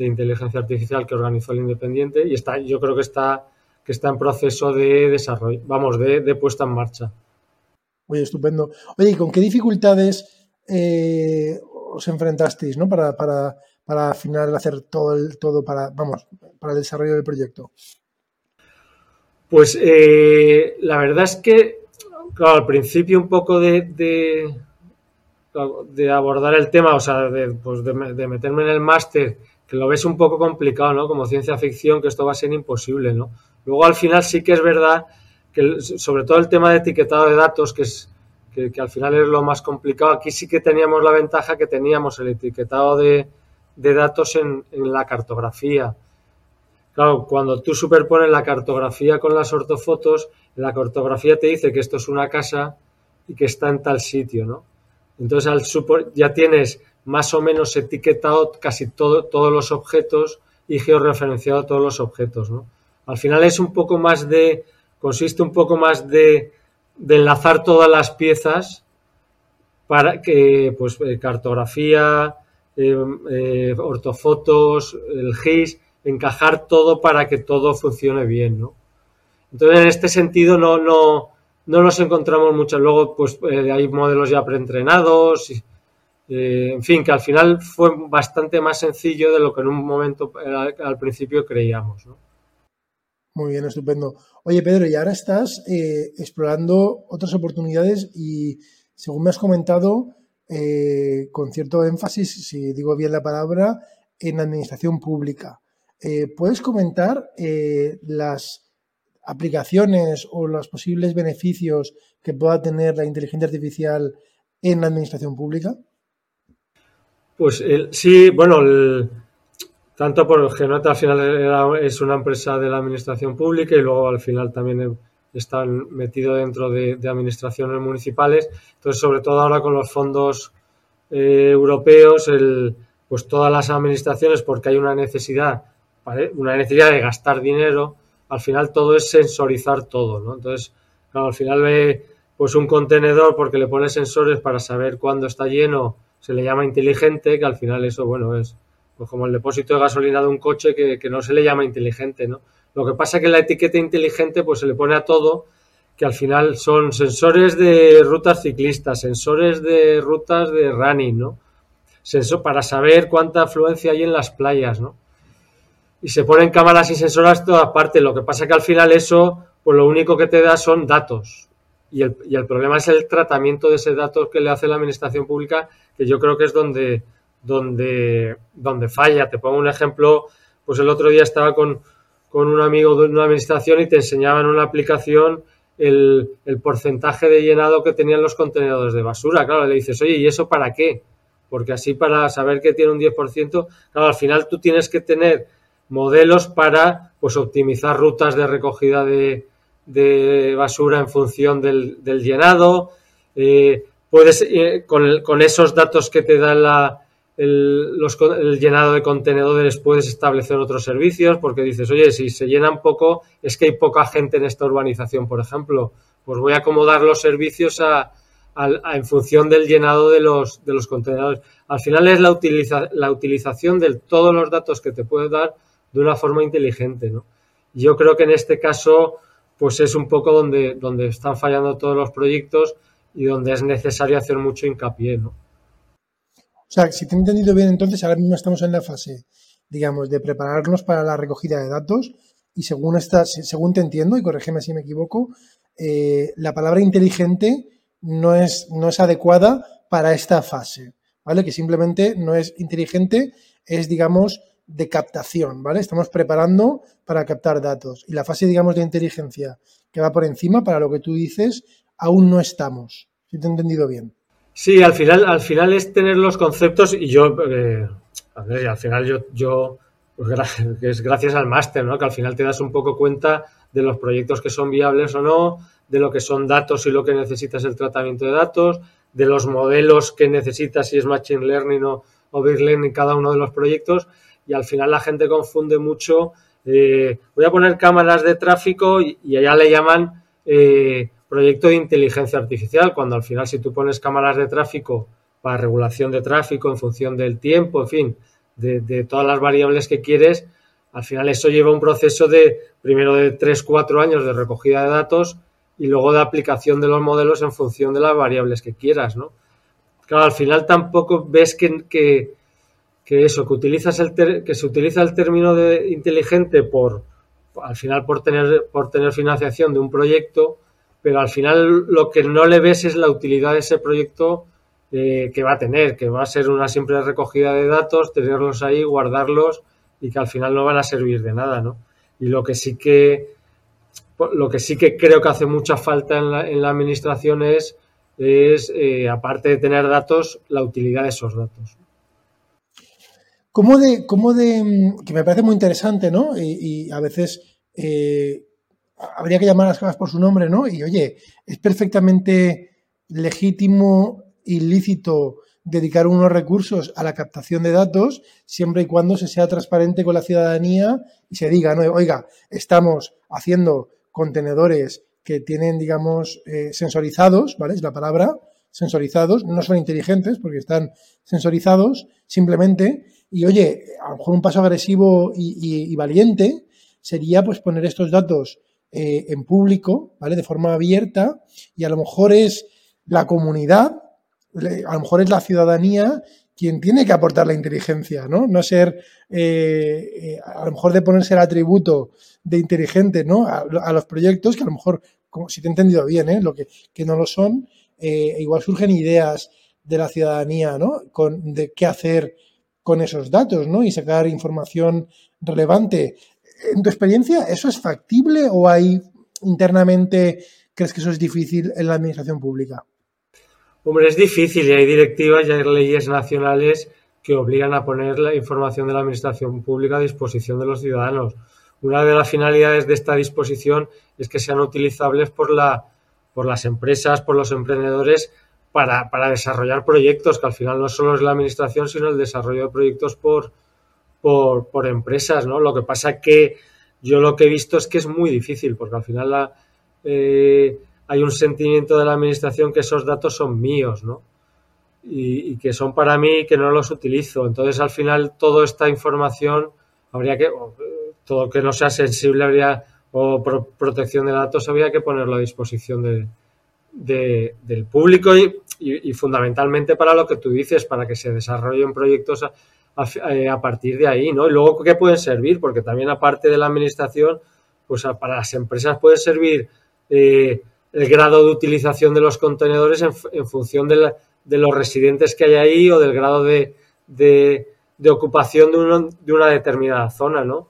inteligencia artificial que organizó el Independiente, y yo creo que está en proceso de desarrollo, de puesta en marcha. Oye, estupendo. Oye, ¿y con qué dificultades os enfrentasteis, ¿no? Para al final hacer todo para el desarrollo del proyecto. Pues la verdad es que, claro, al principio un poco de abordar el tema, o sea, de meterme en el máster, que lo ves un poco complicado, ¿no? Como ciencia ficción, que esto va a ser imposible, ¿no? Luego al final sí que es verdad que sobre todo el tema de etiquetado de datos, que al final es lo más complicado, aquí sí que teníamos la ventaja que teníamos el etiquetado de datos en la cartografía. Claro, cuando tú superpones la cartografía con las ortofotos, la cartografía te dice que esto es una casa y que está en tal sitio, ¿no? Entonces ya tienes más o menos etiquetado casi todos los objetos y georreferenciado todos los objetos, ¿no? Al final es un poco más consiste un poco más de enlazar todas las piezas para que, pues, cartografía, ortofotos, el GIS, encajar todo para que todo funcione bien, ¿no? Entonces, en este sentido no nos encontramos mucho. Luego, pues, hay modelos ya preentrenados, en fin, que al final fue bastante más sencillo de lo que en un momento al principio creíamos, ¿no? Muy bien, estupendo. Oye, Pedro, y ahora estás explorando otras oportunidades y, según me has comentado, con cierto énfasis, si digo bien la palabra, en administración pública. ¿Puedes comentar las aplicaciones o los posibles beneficios que pueda tener la inteligencia artificial en la administración pública? Pues sí, bueno, tanto por el Geonet, al final es una empresa de la administración pública y luego al final también están metido dentro de administraciones municipales. Entonces, sobre todo ahora con los fondos europeos, pues todas las administraciones, porque hay una necesidad de gastar dinero, al final todo es sensorizar todo, ¿no? Entonces, claro, al final ve pues un contenedor porque le pone sensores para saber cuándo está lleno, se le llama inteligente, que al final eso, bueno, es pues como el depósito de gasolina de un coche que no se le llama inteligente, ¿no? Lo que pasa es que la etiqueta inteligente pues se le pone a todo, que al final son sensores de rutas ciclistas, sensores de rutas de running, ¿no? Sensor para saber cuánta afluencia hay en las playas, ¿no? Y se ponen cámaras y sensoras en todas partes. Lo que pasa es que al final eso, pues lo único que te da son datos. Y el problema es el tratamiento de ese datos que le hace la administración pública, que yo creo que es donde falla. Te pongo un ejemplo, pues el otro día estaba con un amigo de una administración y te enseñaba en una aplicación el porcentaje de llenado que tenían los contenedores de basura. Claro, le dices, oye, ¿y eso para qué? Porque así para saber que tiene un 10%, claro, al final tú tienes que tener modelos para, pues, optimizar rutas de recogida de basura en función del llenado. Puedes con esos datos que te da el llenado de contenedores, puedes establecer otros servicios, porque dices, oye, si se llenan poco, es que hay poca gente en esta urbanización, por ejemplo, pues voy a acomodar los servicios en función del llenado de los contenedores. Al final es la utilización de todos los datos que te puede dar de una forma inteligente, ¿no? Yo creo que en este caso, pues es un poco donde están fallando todos los proyectos y donde es necesario hacer mucho hincapié, ¿no? O sea, si te he entendido bien, entonces ahora mismo estamos en la fase, digamos, de prepararnos para la recogida de datos y según te entiendo, y corrígeme si me equivoco, la palabra inteligente no es adecuada para esta fase, ¿vale? Que simplemente no es inteligente, es, digamos, de captación, ¿vale? Estamos preparando para captar datos. Y la fase, digamos, de inteligencia que va por encima, para lo que tú dices, aún no estamos. ¿Sí te he entendido bien? Sí, al final es tener los conceptos y yo, Andrés, al final yo pues, es gracias al máster, ¿no? Que al final te das un poco cuenta de los proyectos que son viables o no, de lo que son datos y lo que necesitas el tratamiento de datos, de los modelos que necesitas, si es Machine Learning o Big Learning, cada uno de los proyectos. Y al final la gente confunde mucho. Voy a poner cámaras de tráfico y allá le llaman proyecto de inteligencia artificial, cuando al final si tú pones cámaras de tráfico para regulación de tráfico en función del tiempo, en fin, de todas las variables que quieres, al final eso lleva un proceso primero de 3-4 años de recogida de datos y luego de aplicación de los modelos en función de las variables que quieras, ¿no? Claro, al final tampoco ves que utilizas que se utiliza el término de inteligente por tener financiación de un proyecto, pero al final lo que no le ves es la utilidad de ese proyecto que va a tener, que va a ser una simple recogida de datos, tenerlos ahí, guardarlos y que al final no van a servir de nada, ¿no? Y lo que sí que creo que hace mucha falta en la administración es aparte de tener datos, la utilidad de esos datos. Que me parece muy interesante, ¿no? Y a veces habría que llamar a las cosas por su nombre, ¿no? Y oye, es perfectamente legítimo y lícito dedicar unos recursos a la captación de datos siempre y cuando se sea transparente con la ciudadanía y se diga, ¿no? Oiga, estamos haciendo contenedores que tienen, digamos, sensorizados, ¿vale? Es la palabra, sensorizados, no son inteligentes porque están sensorizados simplemente y, oye, a lo mejor un paso agresivo y valiente sería pues poner estos datos en público, ¿vale? De forma abierta y a lo mejor es la comunidad, a lo mejor es la ciudadanía quien tiene que aportar la inteligencia, ¿no? No ser, a lo mejor de ponerse el atributo de inteligente, ¿no? A los proyectos que a lo mejor, como si te he entendido bien, que no lo son, igual surgen ideas de la ciudadanía, ¿no? De qué hacer con esos datos, ¿no? Y sacar información relevante. En tu experiencia, ¿eso es factible o hay internamente, crees que eso es difícil en la administración pública? Hombre, es difícil y hay directivas y hay leyes nacionales que obligan a poner la información de la administración pública a disposición de los ciudadanos. Una de las finalidades de esta disposición es que sean utilizables por las empresas, por los emprendedores para desarrollar proyectos, que al final no solo es la administración, sino el desarrollo de proyectos por empresas, ¿no? Lo que pasa que yo lo que he visto es que es muy difícil, porque al final hay un sentimiento de la administración que esos datos son míos, ¿no? Y que son para mí y que no los utilizo. Entonces, al final, toda esta información todo que no sea sensible protección de datos habría que ponerlo a disposición del público y fundamentalmente para lo que tú dices, para que se desarrollen proyectos a partir de ahí, ¿no? Y luego, ¿qué pueden servir? Porque también, aparte de la administración, pues para las empresas pueden servir el grado de utilización de los contenedores en función de los residentes que hay ahí o del grado de ocupación de una determinada zona, ¿no?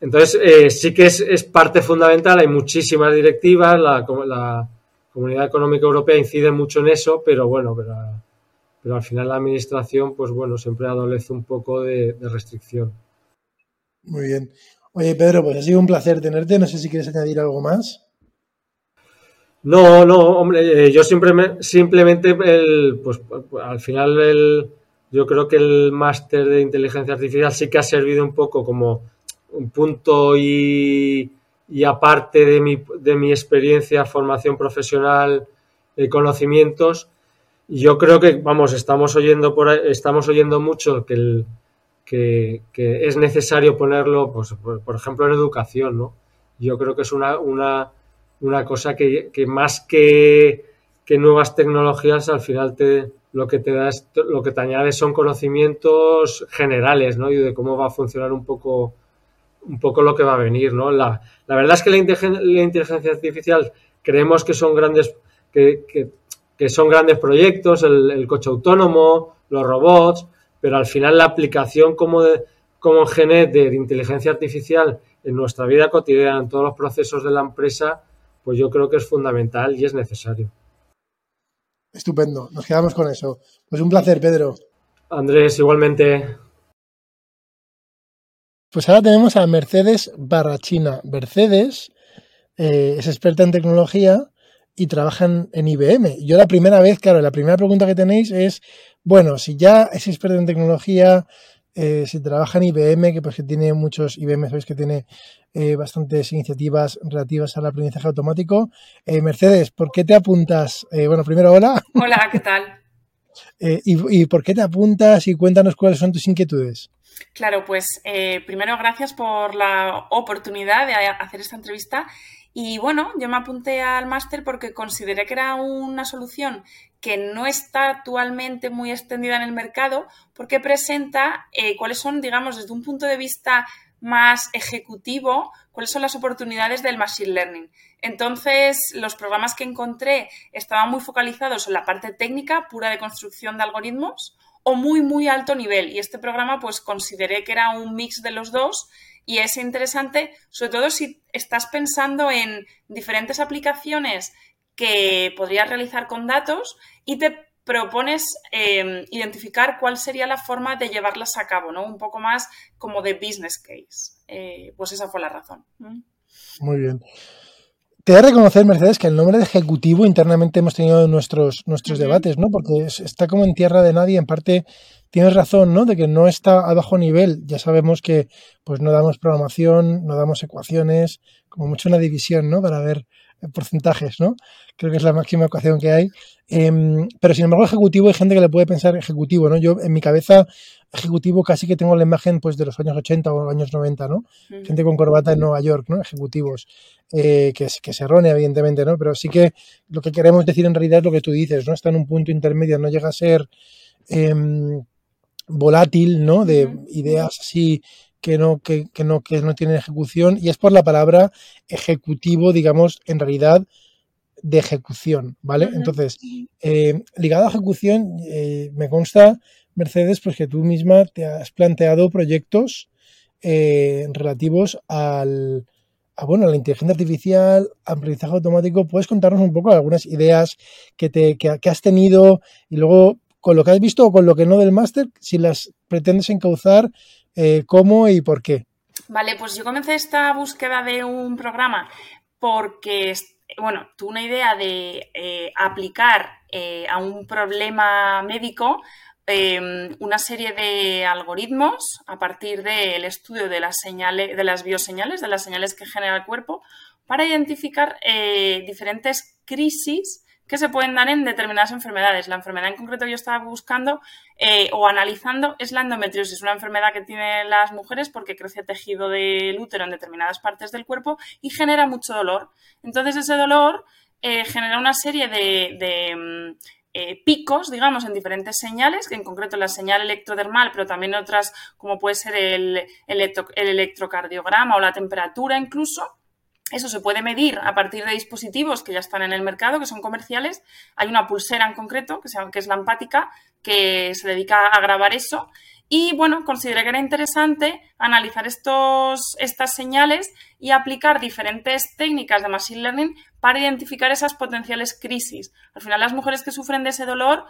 Entonces, sí que es parte fundamental. Hay muchísimas directivas, la Comunidad Económica Europea incide mucho en eso, pero al final la administración, pues bueno, siempre adolece un poco de restricción. Muy bien. Oye, Pedro, pues ha sido un placer tenerte. No sé si quieres añadir algo más. No, hombre, yo simplemente yo creo que el máster de inteligencia artificial sí que ha servido un poco como un punto y aparte de mi experiencia, formación profesional, conocimientos. Y yo creo que, estamos oyendo mucho que es necesario ponerlo, pues, por ejemplo, en educación, ¿no? Yo creo que es una cosa que más que nuevas tecnologías, al final lo que te añade son conocimientos generales, ¿no? Y de cómo va a funcionar un poco lo que va a venir, ¿no? La verdad es que la inteligencia artificial creemos que son grandes, que son grandes proyectos, el coche autónomo, los robots, pero al final la aplicación como Geonet de inteligencia artificial en nuestra vida cotidiana, en todos los procesos de la empresa, pues yo creo que es fundamental y es necesario. Estupendo, nos quedamos con eso. Pues un placer, Pedro. Andrés, igualmente. Pues ahora tenemos a Mercedes Barrachina. Mercedes es experta en tecnología y trabaja en IBM. Yo la primera pregunta que tenéis es, bueno, si ya es experta en tecnología, si trabaja en IBM, que tiene muchos, IBM sabéis que tiene bastantes iniciativas relativas al aprendizaje automático. Mercedes, ¿por qué te apuntas? Bueno, primero, hola. Hola, ¿qué tal? ¿Y por qué te apuntas? Y cuéntanos cuáles son tus inquietudes. Claro, pues primero gracias por la oportunidad de hacer esta entrevista. Y bueno, yo me apunté al máster porque consideré que era una solución que no está actualmente muy extendida en el mercado, porque presenta cuáles son, digamos, desde un punto de vista más ejecutivo, cuáles son las oportunidades del machine learning. Entonces, los programas que encontré estaban muy focalizados en la parte técnica, pura de construcción de algoritmos, o muy, muy alto nivel. Y este programa, pues, consideré que era un mix de los dos y es interesante, sobre todo si estás pensando en diferentes aplicaciones que podrías realizar con datos y te propones identificar cuál sería la forma de llevarlas a cabo, ¿no? Un poco más como de business case. Pues esa fue la razón. Muy bien. Te da a reconocer, Mercedes, que el nombre de ejecutivo internamente hemos tenido nuestros debates, ¿no? Porque está como en tierra de nadie. En parte tienes razón, ¿no? De que no está a bajo nivel. Ya sabemos que pues no damos programación, no damos ecuaciones, como mucho una división, ¿no? Para ver porcentajes, ¿no? Creo que es la máxima ecuación que hay. Pero sin embargo, ejecutivo, hay gente que le puede pensar ejecutivo, ¿no? Yo en mi cabeza, ejecutivo casi que tengo la imagen pues de los años 80 o años 90, ¿no? Sí. Gente con corbata en Nueva York, ¿no? Ejecutivos, que es errónea, evidentemente, ¿no? Pero sí que lo que queremos decir en realidad es lo que tú dices, ¿no? Está en un punto intermedio, no llega a ser volátil, ¿no? De ideas así que no tienen ejecución, y es por la palabra ejecutivo, digamos, en realidad de ejecución, ¿vale? Uh-huh. Entonces, ligado a ejecución, me consta, Mercedes, pues que tú misma te has planteado proyectos relativos a la inteligencia artificial, aprendizaje automático. ¿Puedes contarnos un poco algunas ideas que has tenido y luego con lo que has visto o con lo que no del máster, si las pretendes encauzar, cómo y por qué? Vale, pues yo comencé esta búsqueda de un programa porque, bueno, tuve una idea de aplicar a un problema médico una serie de algoritmos a partir del estudio de las bioseñales que genera el cuerpo para identificar diferentes crisis que se pueden dar en determinadas enfermedades. La enfermedad en concreto que yo estaba buscando o analizando es la endometriosis, una enfermedad que tienen las mujeres porque crece tejido del útero en determinadas partes del cuerpo y genera mucho dolor. Entonces, ese dolor genera una serie de picos, digamos, en diferentes señales, que en concreto la señal electrodermal, pero también otras como puede ser el electrocardiograma o la temperatura incluso. Eso se puede medir a partir de dispositivos que ya están en el mercado, que son comerciales. Hay una pulsera en concreto, que es la Empática, que se dedica a grabar eso. Y, bueno, consideré que era interesante analizar estas señales y aplicar diferentes técnicas de machine learning para identificar esas potenciales crisis. Al final, las mujeres que sufren de ese dolor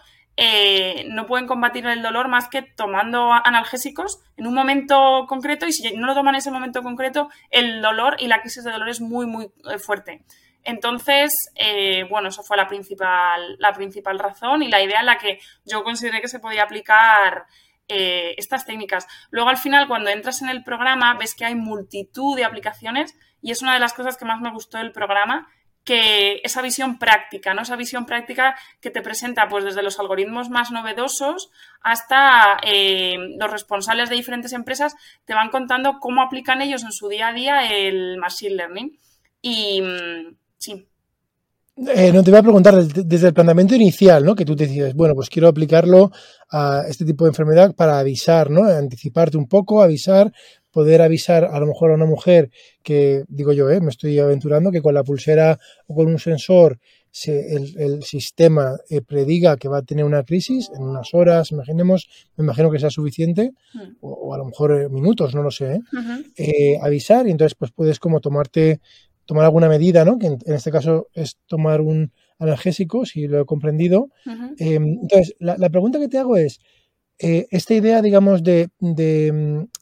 no pueden combatir el dolor más que tomando analgésicos en un momento concreto, y si no lo toman en ese momento concreto, el dolor y la crisis de dolor es muy, muy fuerte. Entonces, bueno, eso fue la principal razón y la idea en la que yo consideré que se podía aplicar estas técnicas. Luego, al final, cuando entras en el programa, ves que hay multitud de aplicaciones y es una de las cosas que más me gustó del programa, que esa visión práctica, ¿no? Esa visión práctica que te presenta pues desde los algoritmos más novedosos hasta los responsables de diferentes empresas te van contando cómo aplican ellos en su día a día el machine learning. Y sí. No te voy a preguntar desde el planteamiento inicial, ¿no? Que tú te decides, bueno, pues quiero aplicarlo a este tipo de enfermedad para avisar, ¿no? Anticiparte un poco, avisar, poder avisar a lo mejor a una mujer que, digo yo, me estoy aventurando, que con la pulsera o con un sensor el sistema prediga que va a tener una crisis en unas horas, me imagino que sea suficiente, o a lo mejor minutos, no lo sé, uh-huh. Avisar, y entonces pues puedes como tomar alguna medida, ¿no? Que en este caso es tomar un analgésico, si lo he comprendido. Uh-huh. Entonces, la pregunta que te hago es, esta idea, digamos, de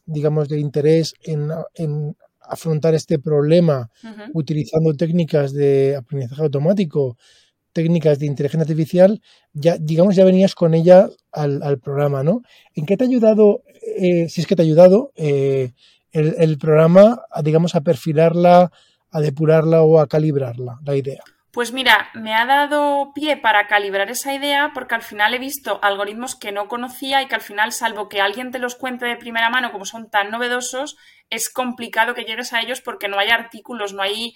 interés en afrontar este problema uh-huh. utilizando técnicas de aprendizaje automático, técnicas de inteligencia artificial, ya, digamos, ya venías con ella al programa, ¿no? ¿En qué te ha ayudado, si es que te ha ayudado, el programa, digamos, a perfilarla, a depurarla o a calibrarla, la idea? Pues mira, me ha dado pie para calibrar esa idea porque al final he visto algoritmos que no conocía y que al final, salvo que alguien te los cuente de primera mano como son tan novedosos, es complicado que llegues a ellos porque no hay artículos, no hay,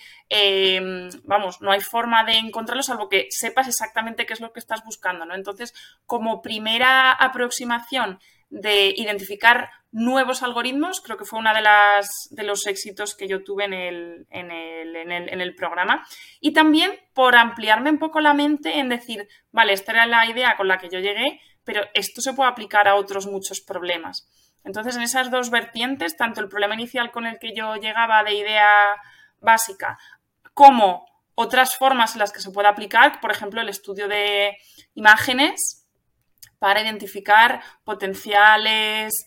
no hay forma de encontrarlos, salvo que sepas exactamente qué es lo que estás buscando, ¿no? Entonces, como primera aproximación de identificar nuevos algoritmos, creo que fue una de las de los éxitos que yo tuve en el programa, y también por ampliarme un poco la mente en decir, vale, esta era la idea con la que yo llegué, pero esto se puede aplicar a otros muchos problemas. Entonces, en esas dos vertientes, tanto el problema inicial con el que yo llegaba de idea básica, como otras formas en las que se puede aplicar, por ejemplo, el estudio de imágenes, para identificar potenciales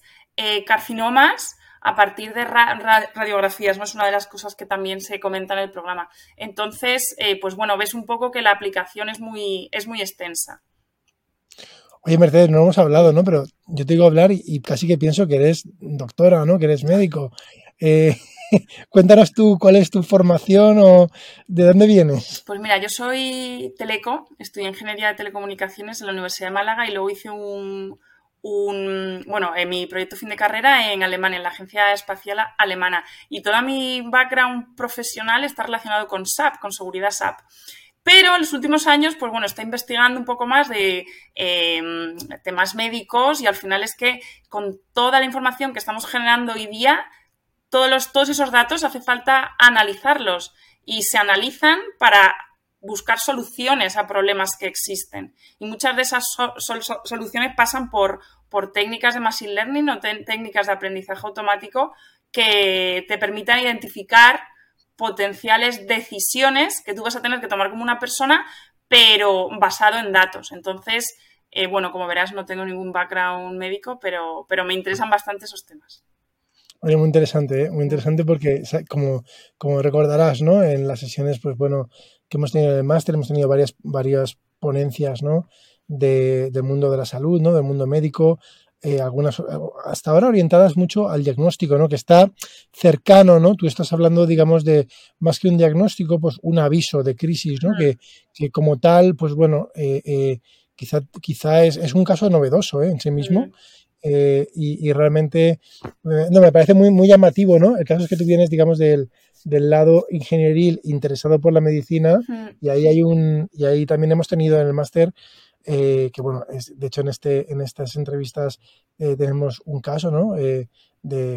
carcinomas a partir de radiografías, ¿no? Es una de las cosas que también se comenta en el programa. Entonces, ves un poco que la aplicación es muy extensa. Oye, Mercedes, no hemos hablado, ¿no? Pero yo te digo hablar y casi que pienso que eres doctora, ¿no? Que eres médico. Cuéntanos tú cuál es tu formación o de dónde vienes. Pues mira, yo soy teleco, estudié Ingeniería de Telecomunicaciones en la Universidad de Málaga y luego hice en mi proyecto fin de carrera en Alemania, en la Agencia Espacial Alemana. Y toda mi background profesional está relacionado con SAP, con seguridad SAP. Pero en los últimos años, está investigando un poco más de temas médicos y al final es que con toda la información que estamos generando hoy día, todos esos datos hace falta analizarlos y se analizan para buscar soluciones a problemas que existen. Y muchas de esas soluciones pasan por técnicas de machine learning o técnicas de aprendizaje automático que te permitan identificar potenciales decisiones que tú vas a tener que tomar como una persona, pero basado en datos. Entonces, como verás, no tengo ningún background médico, pero me interesan bastante esos temas. Oye, muy interesante, ¿eh? Muy interesante porque, como recordarás, ¿no? En las sesiones, que hemos tenido en el máster, hemos tenido varias ponencias, ¿no? Del mundo de la salud, ¿no? Del mundo médico, algunas hasta ahora orientadas mucho al diagnóstico, ¿no? Que está cercano, ¿no? Tú estás hablando, digamos, de más que un diagnóstico, pues un aviso de crisis, ¿no? Que como tal, quizá es un caso novedoso, ¿eh? En sí mismo. Y realmente me parece muy, muy llamativo, ¿no? El caso es que tú vienes, digamos, del lado ingenieril interesado por la medicina, y ahí ahí también hemos tenido en el máster, de hecho en estas entrevistas tenemos un caso, ¿no? De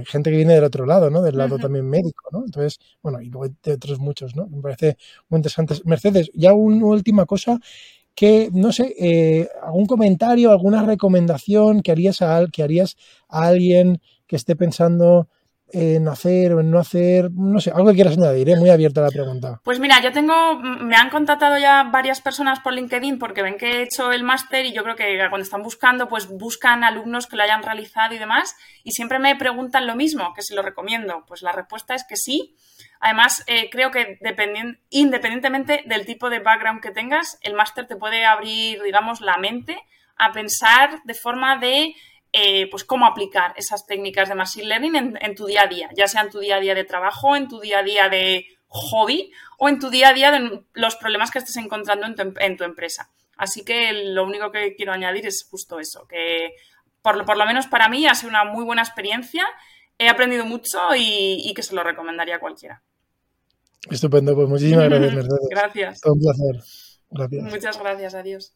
gente que viene del otro lado, ¿no? Del lado también médico, ¿no? Entonces, y luego de otros muchos, ¿no? Me parece muy interesante. Mercedes, ya una última cosa. Que, no sé, algún comentario, alguna recomendación que harías a alguien que esté pensando en hacer o en no hacer, no sé, algo que quieras añadir, muy abierta la pregunta. Pues mira, me han contactado ya varias personas por LinkedIn porque ven que he hecho el máster y yo creo que cuando están buscando, pues buscan alumnos que lo hayan realizado y demás, y siempre me preguntan lo mismo, que si lo recomiendo. Pues la respuesta es que sí. Además, creo que independientemente del tipo de background que tengas, el máster te puede abrir, digamos, la mente a pensar de forma de cómo aplicar esas técnicas de machine learning en tu día a día, ya sea en tu día a día de trabajo, en tu día a día de hobby o en tu día a día de los problemas que estés encontrando en tu empresa. Así que lo único que quiero añadir es justo eso, que por lo menos para mí ha sido una muy buena experiencia. He aprendido mucho y que se lo recomendaría a cualquiera. Estupendo, pues muchísimas gracias, Mercedes. Gracias. Todo un placer. Gracias. Muchas gracias, adiós.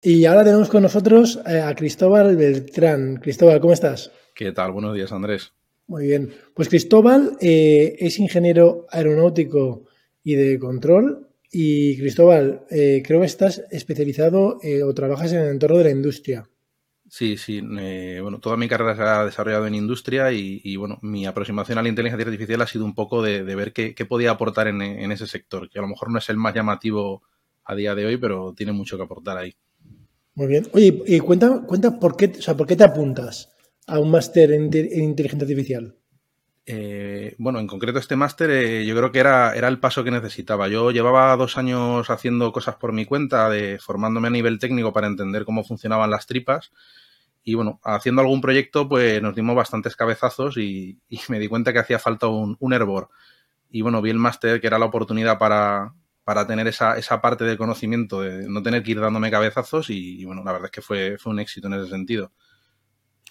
Y ahora tenemos con nosotros a Cristóbal Beltrán. Cristóbal, ¿cómo estás? ¿Qué tal? Buenos días, Andrés. Muy bien. Pues Cristóbal es ingeniero aeronáutico y de control. Y Cristóbal, creo que estás especializado o trabajas en el entorno de la industria. Sí. Toda mi carrera se ha desarrollado en industria y mi aproximación a la inteligencia artificial ha sido un poco de ver qué podía aportar en ese sector, que a lo mejor no es el más llamativo a día de hoy, pero tiene mucho que aportar ahí. Muy bien. Oye, y cuenta por qué te apuntas a un máster en inteligencia artificial. En concreto este máster yo creo que era el paso que necesitaba. Yo llevaba 2 años haciendo cosas por mi cuenta, formándome a nivel técnico para entender cómo funcionaban las tripas y, haciendo algún proyecto pues nos dimos bastantes cabezazos y me di cuenta que hacía falta un hervor. Y, vi el máster que era la oportunidad para tener esa parte del conocimiento, de no tener que ir dándome cabezazos y, la verdad es que fue un éxito en ese sentido.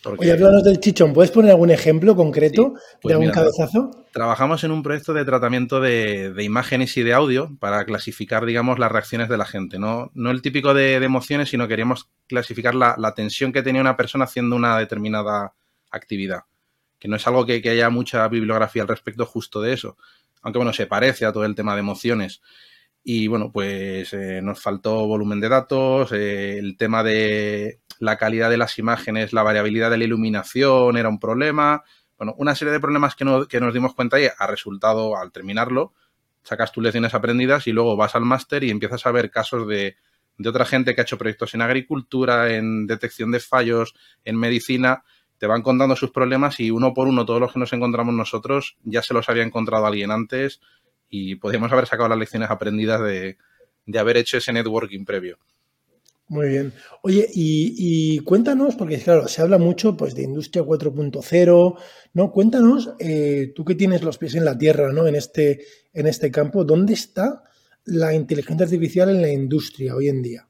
Porque... Oye, hablamos del chichón. ¿Puedes poner algún ejemplo concreto de algún cabezazo? Trabajamos en un proyecto de tratamiento de imágenes y de audio para clasificar, digamos, las reacciones de la gente. No el típico de emociones, sino queríamos clasificar la tensión que tenía una persona haciendo una determinada actividad. Que no es algo que haya mucha bibliografía al respecto justo de eso. Aunque, bueno, se parece a todo el tema de emociones. Y, bueno, pues nos faltó volumen de datos, el tema de... la calidad de las imágenes, la variabilidad de la iluminación era un problema. Bueno, una serie de problemas que nos dimos cuenta y ha resultado, al terminarlo, sacas tus lecciones aprendidas y luego vas al máster y empiezas a ver casos de otra gente que ha hecho proyectos en agricultura, en detección de fallos, en medicina. Te van contando sus problemas y uno por uno, todos los que nos encontramos nosotros, ya se los había encontrado alguien antes y podíamos haber sacado las lecciones aprendidas de haber hecho ese networking previo. Muy bien. Oye, y cuéntanos, porque claro, se habla mucho pues de Industria 4.0, ¿no? Cuéntanos, tú que tienes los pies en la tierra, ¿no? En este campo, ¿dónde está la inteligencia artificial en la industria hoy en día?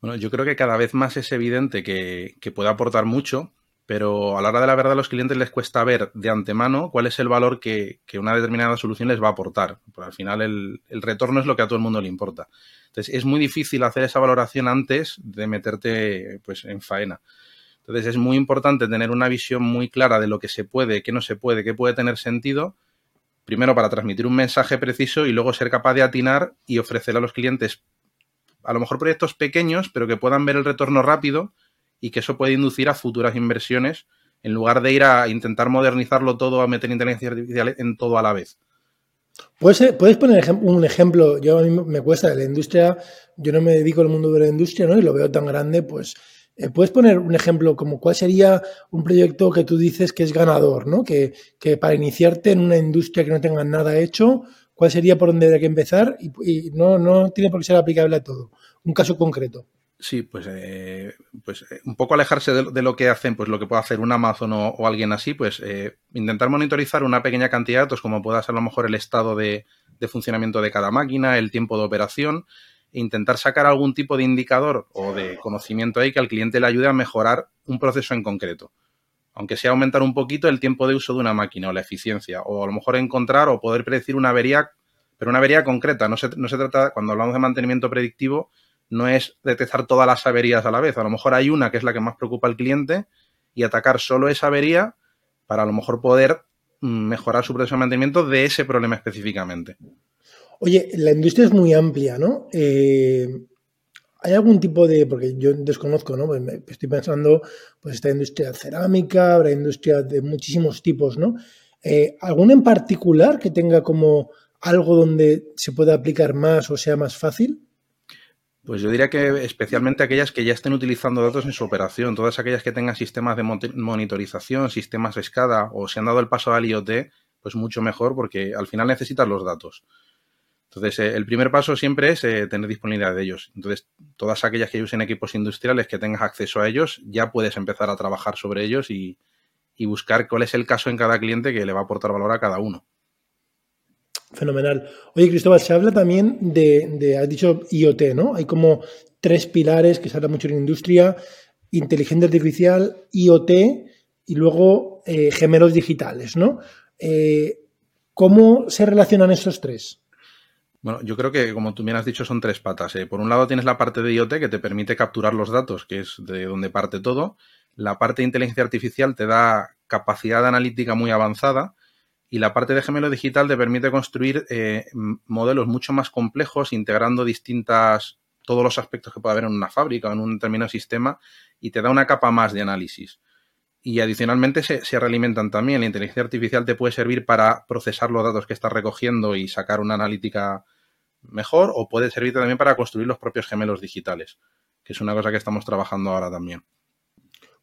Bueno, yo creo que cada vez más es evidente que puede aportar mucho, pero a la hora de la verdad a los clientes les cuesta ver de antemano cuál es el valor que una determinada solución les va a aportar. Porque al final el retorno es lo que a todo el mundo le importa. Entonces, es muy difícil hacer esa valoración antes de meterte pues en faena. Entonces, es muy importante tener una visión muy clara de lo que se puede, qué no se puede, qué puede tener sentido, primero para transmitir un mensaje preciso y luego ser capaz de atinar y ofrecer a los clientes a lo mejor proyectos pequeños, pero que puedan ver el retorno rápido y que eso puede inducir a futuras inversiones en lugar de ir a intentar modernizarlo todo, a meter inteligencia artificial en todo a la vez. ¿Puedes poner un ejemplo? Yo, a mí me cuesta la industria, yo no me dedico al mundo de la industria, ¿no? Y lo veo tan grande, pues ¿puedes poner un ejemplo como cuál sería un proyecto que tú dices que es ganador, ¿no? Que para iniciarte en una industria que no tenga nada hecho, ¿cuál sería por dónde habría que empezar? Y no tiene por qué ser aplicable a todo. Un caso concreto. Sí, pues un poco alejarse de lo que hacen, pues lo que puede hacer un Amazon o alguien así, pues intentar monitorizar una pequeña cantidad de datos, como pueda ser a lo mejor el estado de funcionamiento de cada máquina, el tiempo de operación, e intentar sacar algún tipo de indicador o de conocimiento ahí que al cliente le ayude a mejorar un proceso en concreto. Aunque sea aumentar un poquito el tiempo de uso de una máquina o la eficiencia, o a lo mejor encontrar o poder predecir una avería, pero una avería concreta. No se trata, cuando hablamos de mantenimiento predictivo, no es detectar todas las averías a la vez. A lo mejor hay una que es la que más preocupa al cliente y atacar solo esa avería para a lo mejor poder mejorar su proceso de mantenimiento de ese problema específicamente. Oye, la industria es muy amplia, ¿no? ¿Hay algún tipo de...? Porque yo desconozco, ¿no? Pues estoy pensando, pues esta industria cerámica, habrá industria de muchísimos tipos, ¿no? ¿Alguna en particular que tenga como algo donde se pueda aplicar más o sea más fácil? Pues yo diría que especialmente aquellas que ya estén utilizando datos en su operación, todas aquellas que tengan sistemas de monitorización, sistemas SCADA o se han dado el paso al IoT, pues mucho mejor porque al final necesitas los datos. Entonces, el primer paso siempre es tener disponibilidad de ellos. Entonces, todas aquellas que usen equipos industriales, que tengas acceso a ellos, ya puedes empezar a trabajar sobre ellos y buscar cuál es el caso en cada cliente que le va a aportar valor a cada uno. Fenomenal. Oye, Cristóbal, se habla también has dicho IoT, ¿no? Hay como tres pilares que se habla mucho en la industria, inteligencia artificial, IoT y luego gemelos digitales, ¿no? ¿Cómo se relacionan esos tres? Bueno, yo creo que, como tú bien has dicho, son tres patas. Por un lado tienes la parte de IoT que te permite capturar los datos, que es de donde parte todo. La parte de inteligencia artificial te da capacidad analítica muy avanzada. Y la parte de gemelo digital te permite construir modelos mucho más complejos, integrando todos los aspectos que puede haber en una fábrica o en un determinado sistema, y te da una capa más de análisis. Y adicionalmente se realimentan también. La inteligencia artificial te puede servir para procesar los datos que estás recogiendo y sacar una analítica mejor, o puede servirte también para construir los propios gemelos digitales, que es una cosa que estamos trabajando ahora también.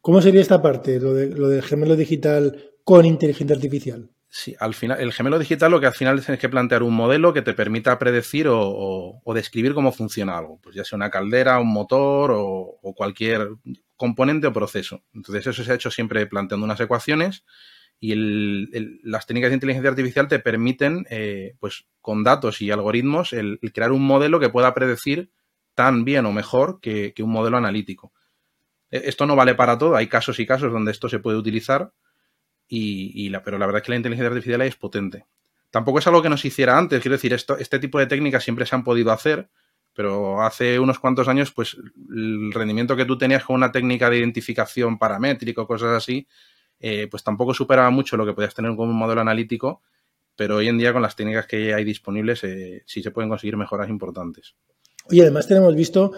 ¿Cómo sería esta parte, lo del gemelo digital con inteligencia artificial? Sí, al final, el gemelo digital lo que al final tienes que plantear un modelo que te permita predecir o describir cómo funciona algo, pues ya sea una caldera, un motor o cualquier componente o proceso. Entonces eso se ha hecho siempre planteando unas ecuaciones y las técnicas de inteligencia artificial te permiten, pues con datos y algoritmos, el crear un modelo que pueda predecir tan bien o mejor que un modelo analítico. Esto no vale para todo, hay casos y casos donde esto se puede utilizar, pero la verdad es que la inteligencia artificial es potente. Tampoco es algo que nos hiciera antes, quiero decir, este tipo de técnicas siempre se han podido hacer, pero hace unos cuantos años, pues el rendimiento que tú tenías con una técnica de identificación paramétrica o cosas así, pues tampoco superaba mucho lo que podías tener con un modelo analítico, pero hoy en día con las técnicas que hay disponibles sí se pueden conseguir mejoras importantes. Y además tenemos visto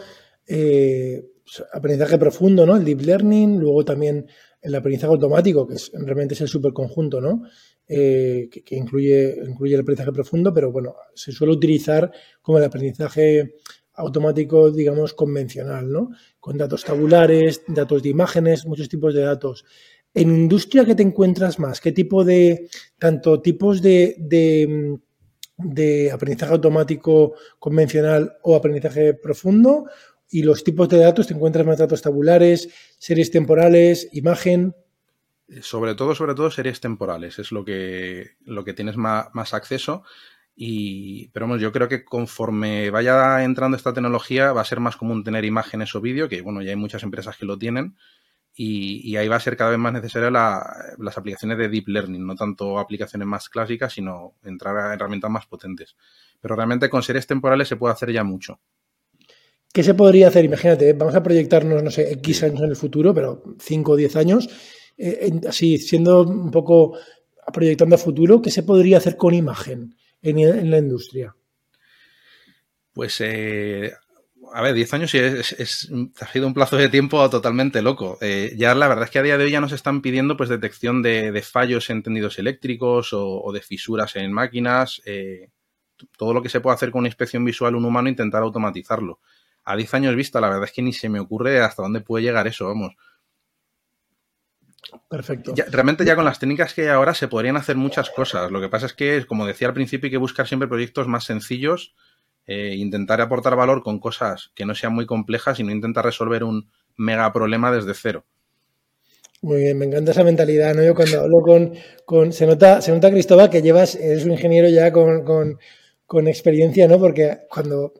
aprendizaje profundo, ¿no? El deep learning, luego también el aprendizaje automático, que realmente es el superconjunto, ¿no? Que incluye el aprendizaje profundo, pero bueno, se suele utilizar como el aprendizaje automático, digamos, convencional, ¿no? Con datos tabulares, datos de imágenes, muchos tipos de datos. ¿En industria qué te encuentras más? ¿Qué tipo de, tanto tipos de aprendizaje automático convencional o aprendizaje profundo? ¿Y los tipos de datos? ¿Te encuentras más datos tabulares, series temporales, imagen? Sobre todo series temporales, es lo que tienes más acceso. Pero yo creo que conforme vaya entrando esta tecnología va a ser más común tener imágenes o vídeo, que bueno, ya hay muchas empresas que lo tienen. Y ahí va a ser cada vez más necesaria las aplicaciones de deep learning, no tanto aplicaciones más clásicas, sino entrar a herramientas más potentes. Pero realmente con series temporales se puede hacer ya mucho. ¿Qué se podría hacer? Imagínate, vamos a proyectarnos, no sé, X años en el futuro, pero 5 o 10 años, así siendo un poco proyectando a futuro, ¿qué se podría hacer con imagen en la industria? Pues... 10 años sí ha sido un plazo de tiempo totalmente loco. Ya la verdad es que a día de hoy ya nos están pidiendo pues detección de fallos en tendidos eléctricos o de fisuras en máquinas. Todo lo que se puede hacer con una inspección visual un humano, intentar automatizarlo. A 10 años vista, la verdad es que ni se me ocurre hasta dónde puede llegar eso, vamos. Perfecto. Realmente ya con las técnicas que hay ahora se podrían hacer muchas cosas. Lo que pasa es que, como decía al principio, hay que buscar siempre proyectos más sencillos. Intentar aportar valor con cosas que no sean muy complejas y no intentar resolver un mega problema desde cero. Muy bien, me encanta esa mentalidad, ¿no? Yo cuando hablo con se nota, Cristóbal, que eres un ingeniero ya con experiencia, ¿no? Porque cuando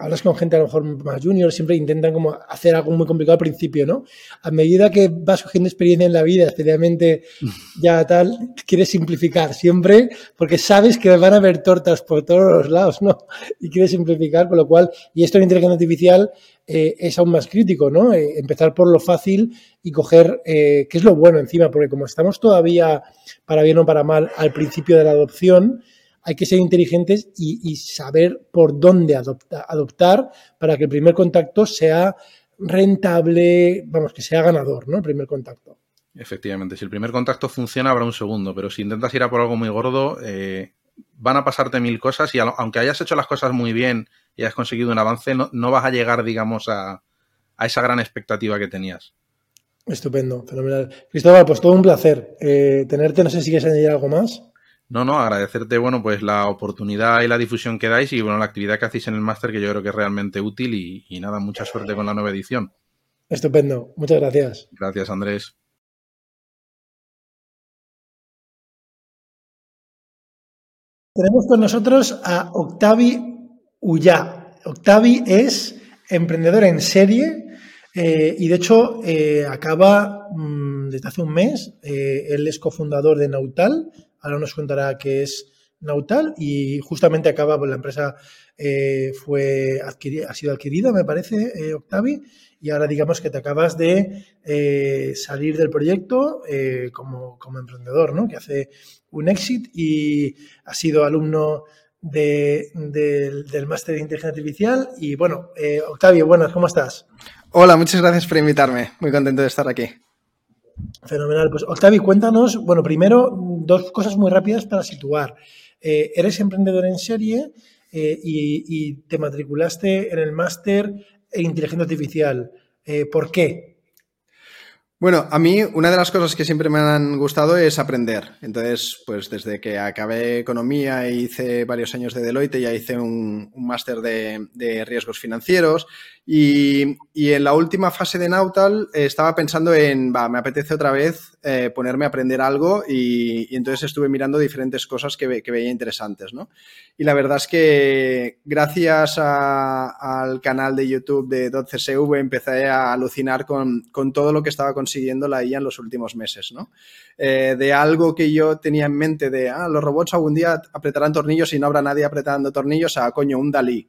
hablas con gente a lo mejor más junior, siempre intentan como hacer algo muy complicado al principio, ¿no? A medida que vas cogiendo experiencia en la vida, seriamente ya tal, quieres simplificar siempre porque sabes que van a haber tortas por todos los lados, ¿no? Y quieres simplificar, con lo cual, y esto en inteligencia artificial es aún más crítico, ¿no? Empezar por lo fácil y coger qué es lo bueno encima, porque como estamos todavía, para bien o para mal, al principio de la adopción, hay que ser inteligentes y saber por dónde adoptar para que el primer contacto sea rentable, vamos, que sea ganador, ¿no? El primer contacto. Efectivamente, si el primer contacto funciona habrá un segundo, pero si intentas ir a por algo muy gordo, van a pasarte mil cosas y aunque hayas hecho las cosas muy bien y hayas conseguido un avance, no vas a llegar, digamos, a esa gran expectativa que tenías. Estupendo, fenomenal. Cristóbal, pues todo un placer tenerte. No sé si quieres añadir algo más. No, agradecerte, bueno, pues la oportunidad y la difusión que dais y, bueno, la actividad que hacéis en el máster, que yo creo que es realmente útil y nada, mucha suerte con la nueva edición. Estupendo, muchas gracias. Gracias, Andrés. Tenemos con nosotros a Octavi Ullá. Octavi es emprendedor en serie y, de hecho, acaba desde hace un mes. Él es cofundador de Nautal. Ahora nos contará qué es Nautal y justamente acaba, pues la empresa ha sido adquirida, me parece, Octavi, y ahora digamos que te acabas de salir del proyecto como emprendedor, ¿no? Que hace un exit y ha sido alumno del máster de inteligencia artificial. Y bueno, Octavio, buenas, ¿cómo estás? Hola, muchas gracias por invitarme, muy contento de estar aquí. Fenomenal. Pues Octavi, cuéntanos, bueno, primero dos cosas muy rápidas para situar. Eres emprendedor en serie y te matriculaste en el máster en inteligencia artificial. ¿Por qué? Bueno, a mí una de las cosas que siempre me han gustado es aprender. Entonces, pues desde que acabé economía hice varios años de Deloitte, ya hice un máster de riesgos financieros y en la última fase de Nautal estaba pensando en, me apetece otra vez ponerme a aprender algo y entonces estuve mirando diferentes cosas que veía interesantes, ¿no? Y la verdad es que gracias al canal de YouTube de .csv empecé a alucinar con todo lo que estaba consiguiendo la IA en los últimos meses, ¿no? De algo que yo tenía en mente de, los robots algún día apretarán tornillos y no habrá nadie apretando tornillos, a coño, un Dalí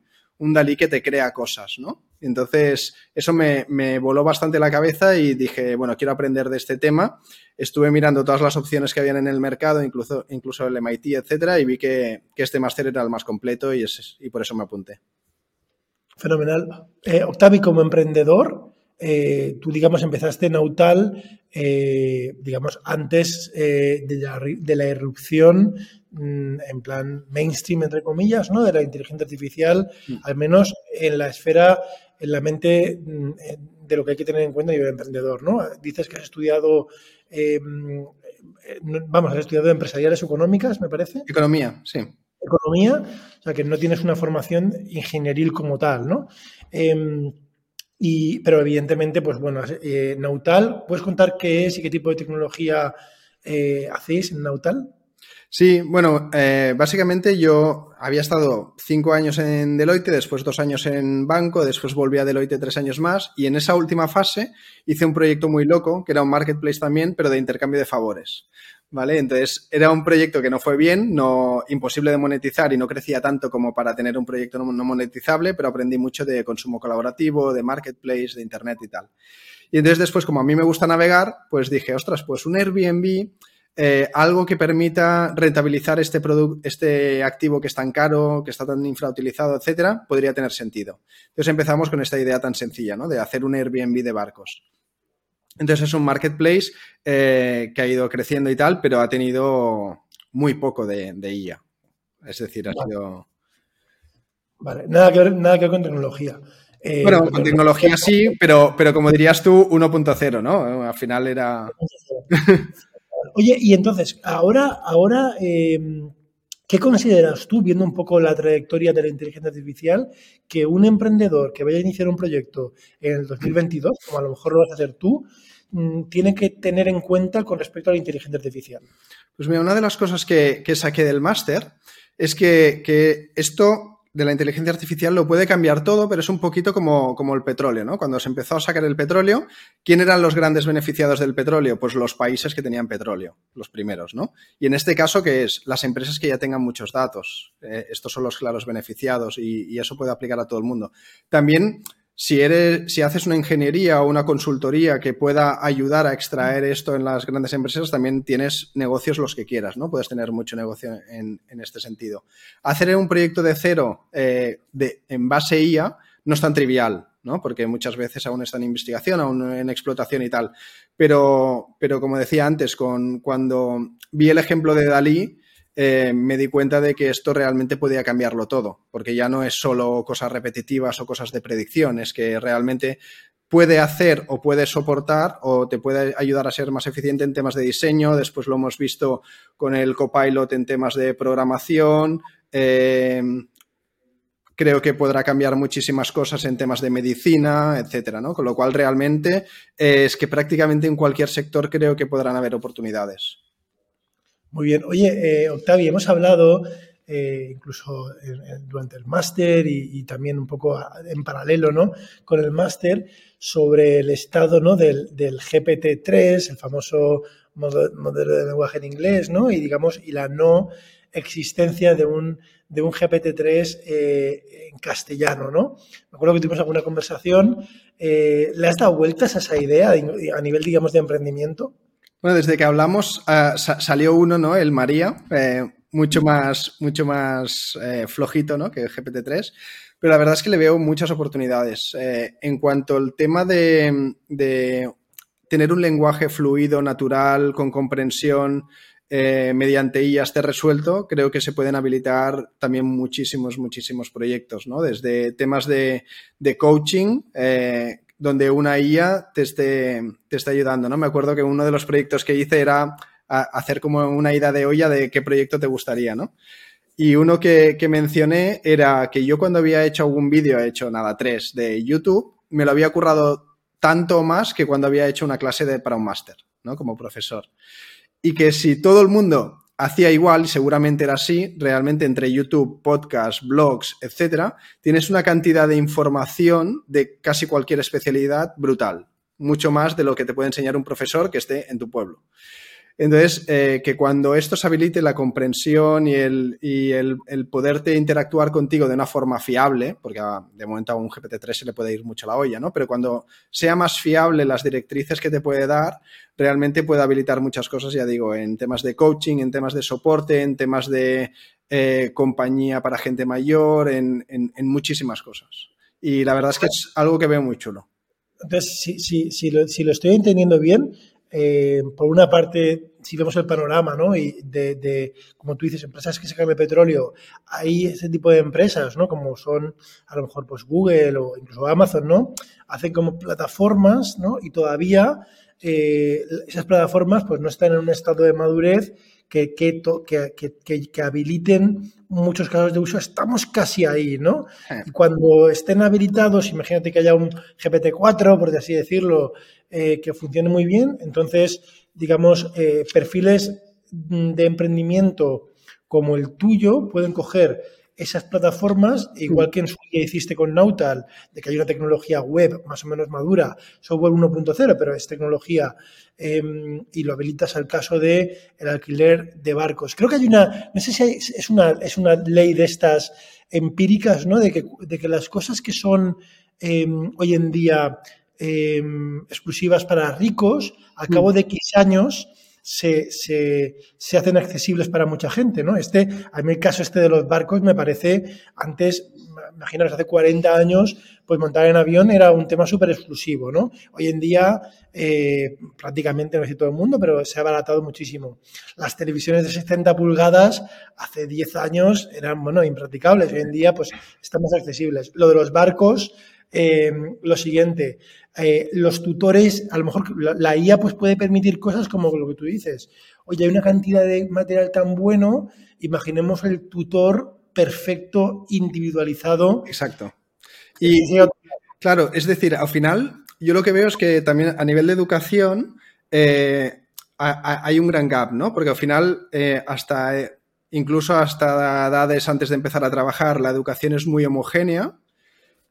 que te crea cosas, ¿no? Entonces, eso me voló bastante la cabeza y dije, bueno, quiero aprender de este tema. Estuve mirando todas las opciones que habían en el mercado, incluso el MIT, etcétera, y vi que este máster era el más completo y por eso me apunté. Fenomenal. Octavi, como emprendedor, tú, digamos, empezaste en Nautal, digamos, antes de la irrupción en plan mainstream, entre comillas, ¿no? De la inteligencia artificial, al menos en la esfera, en la mente de lo que hay que tener en cuenta a nivel emprendedor, ¿no? Dices que has estudiado, has estudiado empresariales o económicas, me parece. Economía, sí. Economía, o sea, que no tienes una formación ingenieril como tal, ¿no? Pero evidentemente, pues bueno, Nautal, ¿puedes contar qué es y qué tipo de tecnología hacéis en Nautal? Sí, bueno, básicamente yo había estado 5 años en Deloitte, después 2 años en banco, después volví a Deloitte 3 años más y en esa última fase hice un proyecto muy loco, que era un marketplace también, pero de intercambio de favores, ¿vale? Entonces, era un proyecto que no fue bien, imposible de monetizar y no crecía tanto como para tener un proyecto no monetizable, pero aprendí mucho de consumo colaborativo, de marketplace, de internet y tal. Y entonces después, como a mí me gusta navegar, pues dije, ostras, pues un Airbnb... algo que permita rentabilizar este activo que es tan caro, que está tan infrautilizado, etcétera, podría tener sentido. Entonces empezamos con esta idea tan sencilla, ¿no? De hacer un Airbnb de barcos. Entonces es un marketplace que ha ido creciendo y tal, pero ha tenido muy poco de IA. Es decir, ha sido... Vale, nada que ver con tecnología. Bueno, con tecnología sí, pero como dirías tú, 1.0, ¿no? Al final era... Oye, y entonces, ahora ¿qué consideras tú, viendo un poco la trayectoria de la inteligencia artificial, que un emprendedor que vaya a iniciar un proyecto en el 2022, como a lo mejor lo vas a hacer tú, tiene que tener en cuenta con respecto a la inteligencia artificial? Pues mira, una de las cosas que saqué del máster es que esto... de la inteligencia artificial lo puede cambiar todo, pero es un poquito como el petróleo, ¿no? Cuando se empezó a sacar el petróleo, ¿quién eran los grandes beneficiados del petróleo? Pues los países que tenían petróleo, los primeros, ¿no? Y en este caso, ¿qué es? Las empresas que ya tengan muchos datos. Estos son los claros beneficiados y eso puede aplicar a todo el mundo. También, si haces una ingeniería o una consultoría que pueda ayudar a extraer esto en las grandes empresas, también tienes negocios los que quieras, ¿no? Puedes tener mucho negocio en este sentido. Hacer un proyecto de cero en base IA no es tan trivial, ¿no? Porque muchas veces aún está en investigación, aún en explotación y tal. Pero como decía antes, cuando vi el ejemplo de Dalí, me di cuenta de que esto realmente podía cambiarlo todo, porque ya no es solo cosas repetitivas o cosas de predicción, es que realmente puede hacer o puede soportar o te puede ayudar a ser más eficiente en temas de diseño. Después lo hemos visto con el Copilot en temas de programación. Creo que podrá cambiar muchísimas cosas en temas de medicina, etcétera, ¿no? Con lo cual realmente es que prácticamente en cualquier sector creo que podrán haber oportunidades. Muy bien. Oye, Octavi, hemos hablado incluso durante el máster y también un poco en paralelo, ¿no? Con el máster sobre el estado, ¿no? del GPT-3, el famoso modelo de lenguaje en inglés, ¿no? Y digamos, y la no existencia de un GPT-3 en castellano, ¿no? Me acuerdo que tuvimos alguna conversación. ¿Le has dado vueltas a esa idea a nivel, digamos, de emprendimiento? Bueno, desde que hablamos salió uno, ¿no? El María, mucho más flojito, ¿no? Que el GPT-3, pero la verdad es que le veo muchas oportunidades. En cuanto al tema de tener un lenguaje fluido, natural, con comprensión, mediante IA esté resuelto, creo que se pueden habilitar también muchísimos proyectos, ¿no? Desde temas de coaching, donde una IA te esté ayudando, ¿no? Me acuerdo que uno de los proyectos que hice era hacer como una ida de olla de qué proyecto te gustaría, ¿no? Y uno que mencioné era que yo cuando había hecho algún vídeo, he hecho nada, 3 de YouTube, me lo había currado tanto más que cuando había hecho una clase para un máster, ¿no? Como profesor. Y que si todo el mundo hacía igual, seguramente era así, realmente entre YouTube, podcast, blogs, etcétera, tienes una cantidad de información de casi cualquier especialidad brutal, mucho más de lo que te puede enseñar un profesor que esté en tu pueblo. Entonces, que cuando esto se habilite, la comprensión y el poderte interactuar contigo de una forma fiable, porque de momento a un GPT-3 se le puede ir mucho la olla, ¿no? Pero cuando sea más fiable las directrices que te puede dar, realmente puede habilitar muchas cosas, ya digo, en temas de coaching, en temas de soporte, en temas de compañía para gente mayor, en muchísimas cosas. Y la verdad es que es algo que veo muy chulo. Entonces, si lo estoy entendiendo bien, por una parte, si vemos el panorama, ¿no? Y de, como tú dices, empresas que sacan el petróleo, hay ese tipo de empresas, ¿no? Como son, a lo mejor, pues Google o incluso Amazon, ¿no? Hacen como plataformas, ¿no? Y todavía esas plataformas, pues, no están en un estado de madurez que habiliten muchos casos de uso. Estamos casi ahí, ¿no? Y cuando estén habilitados, imagínate que haya un GPT-4, por así decirlo, que funcione muy bien, entonces, digamos, perfiles de emprendimiento como el tuyo pueden coger esas plataformas, igual que en su día hiciste con Nautal, de que hay una tecnología web más o menos madura, software 1.0, pero es tecnología, y lo habilitas al caso de el alquiler de barcos. Creo que hay una, no sé si es una ley de estas empíricas, ¿no? De que las cosas que son hoy en día exclusivas para ricos, a cabo de X años se hacen accesibles para mucha gente, ¿no? A mí el caso de los barcos me parece, antes, imaginaros, hace 40 años, pues montar en avión era un tema súper exclusivo, ¿no? Hoy en día, prácticamente, no sé, todo el mundo, pero se ha abaratado muchísimo. Las televisiones de 60 pulgadas hace 10 años eran, bueno, impracticables. Hoy en día, pues, están más accesibles. Lo de los barcos, lo siguiente, los tutores, a lo mejor la IA pues puede permitir cosas como lo que tú dices. Oye, hay una cantidad de material tan bueno, imaginemos el tutor perfecto, individualizado. Exacto. Y claro, es decir, al final yo lo que veo es que también a nivel de educación hay un gran gap, ¿no? Porque al final incluso hasta edades antes de empezar a trabajar, la educación es muy homogénea.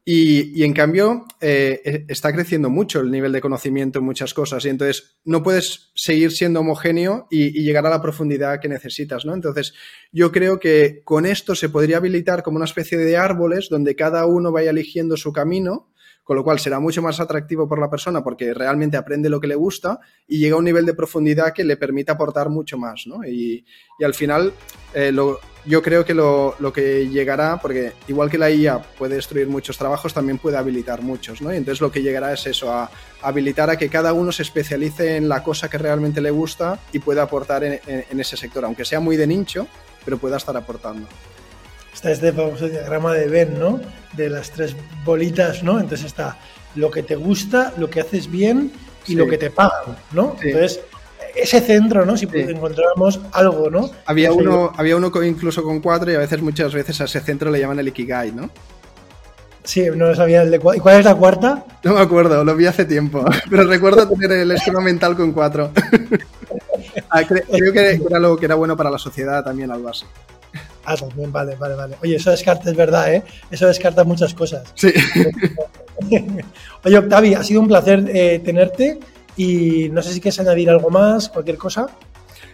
Y en cambio, está creciendo mucho el nivel de conocimiento en muchas cosas. Y entonces, no puedes seguir siendo homogéneo y llegar a la profundidad que necesitas, ¿no? Entonces, yo creo que con esto se podría habilitar como una especie de árboles donde cada uno vaya eligiendo su camino, con lo cual será mucho más atractivo por la persona porque realmente aprende lo que le gusta y llega a un nivel de profundidad que le permite aportar mucho más, ¿no? Y al final, yo creo que lo que llegará, porque igual que la IA puede destruir muchos trabajos, también puede habilitar muchos, ¿no? Y entonces lo que llegará es eso, a habilitar a que cada uno se especialice en la cosa que realmente le gusta y pueda aportar en ese sector, aunque sea muy de nicho, pero pueda estar aportando. Está este famoso diagrama de Venn, ¿no? De las 3 bolitas, ¿no? Entonces está lo que te gusta, lo que haces bien y lo que te pagan, ¿no? Sí. Entonces, ese centro, ¿no? Si encontráramos algo, ¿no? Había uno incluso con 4 y a veces, muchas veces, a ese centro le llaman el Ikigai, ¿no? Sí, no lo sabía. ¿Y cuál es la cuarta? No me acuerdo, lo vi hace tiempo. Pero recuerdo tener el esquema mental con 4. Creo que era algo que era bueno para la sociedad también, algo así. Ah, también, vale. Oye, eso descarta, es verdad, ¿eh? Eso descarta muchas cosas. Sí. Oye, Octavi, ha sido un placer tenerte. Y no sé si quieres añadir algo más, cualquier cosa.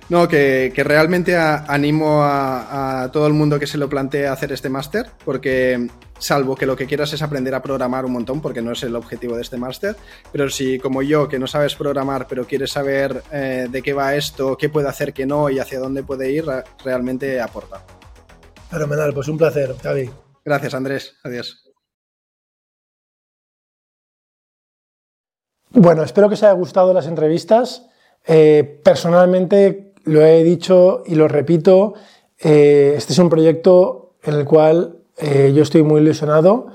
No, que realmente animo a todo el mundo que se lo plantee hacer este máster, porque salvo que lo que quieras es aprender a programar un montón, porque no es el objetivo de este máster, pero si como yo, que no sabes programar, pero quieres saber de qué va esto, qué puede hacer, qué no y hacia dónde puede ir, realmente aporta. Fenomenal, pues un placer, Octavi. Gracias, Andrés. Adiós. Bueno, espero que os haya gustado las entrevistas. Personalmente, lo he dicho y lo repito, este es un proyecto en el cual yo estoy muy ilusionado.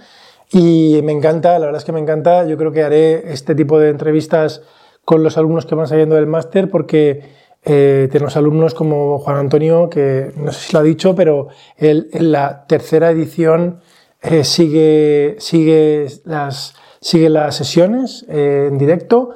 Y me encanta, la verdad es que me encanta. Yo creo que haré este tipo de entrevistas con los alumnos que van saliendo del máster, porque tenemos alumnos como Juan Antonio, que no sé si lo ha dicho, pero él en la tercera edición sigue las sesiones en directo,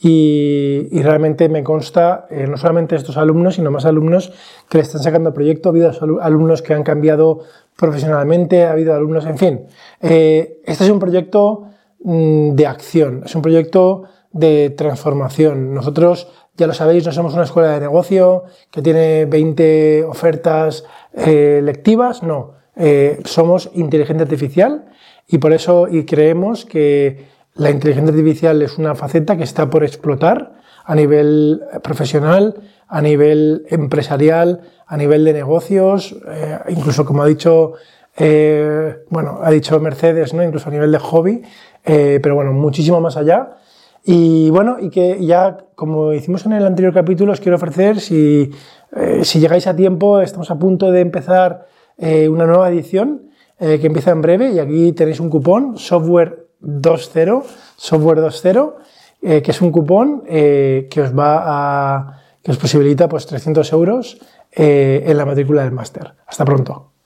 y realmente me consta, no solamente estos alumnos, sino más alumnos que le están sacando proyecto. Ha habido alumnos que han cambiado profesionalmente, ha habido alumnos, en fin. Este es un proyecto de acción, es un proyecto de transformación. Nosotros, ya lo sabéis, no somos una escuela de negocio que tiene 20 ofertas lectivas, no. Somos inteligencia artificial, y por eso creemos que la inteligencia artificial es una faceta que está por explotar a nivel profesional, a nivel empresarial, a nivel de negocios, incluso como ha dicho, Mercedes, ¿no? Incluso a nivel de hobby, pero bueno, muchísimo más allá. Y bueno, y que ya, como hicimos en el anterior capítulo, os quiero ofrecer, si llegáis a tiempo, estamos a punto de empezar una nueva edición que empieza en breve, y aquí tenéis un cupón, Software 2.0, que es un cupón que os posibilita pues 300 euros en la matrícula del máster. Hasta pronto.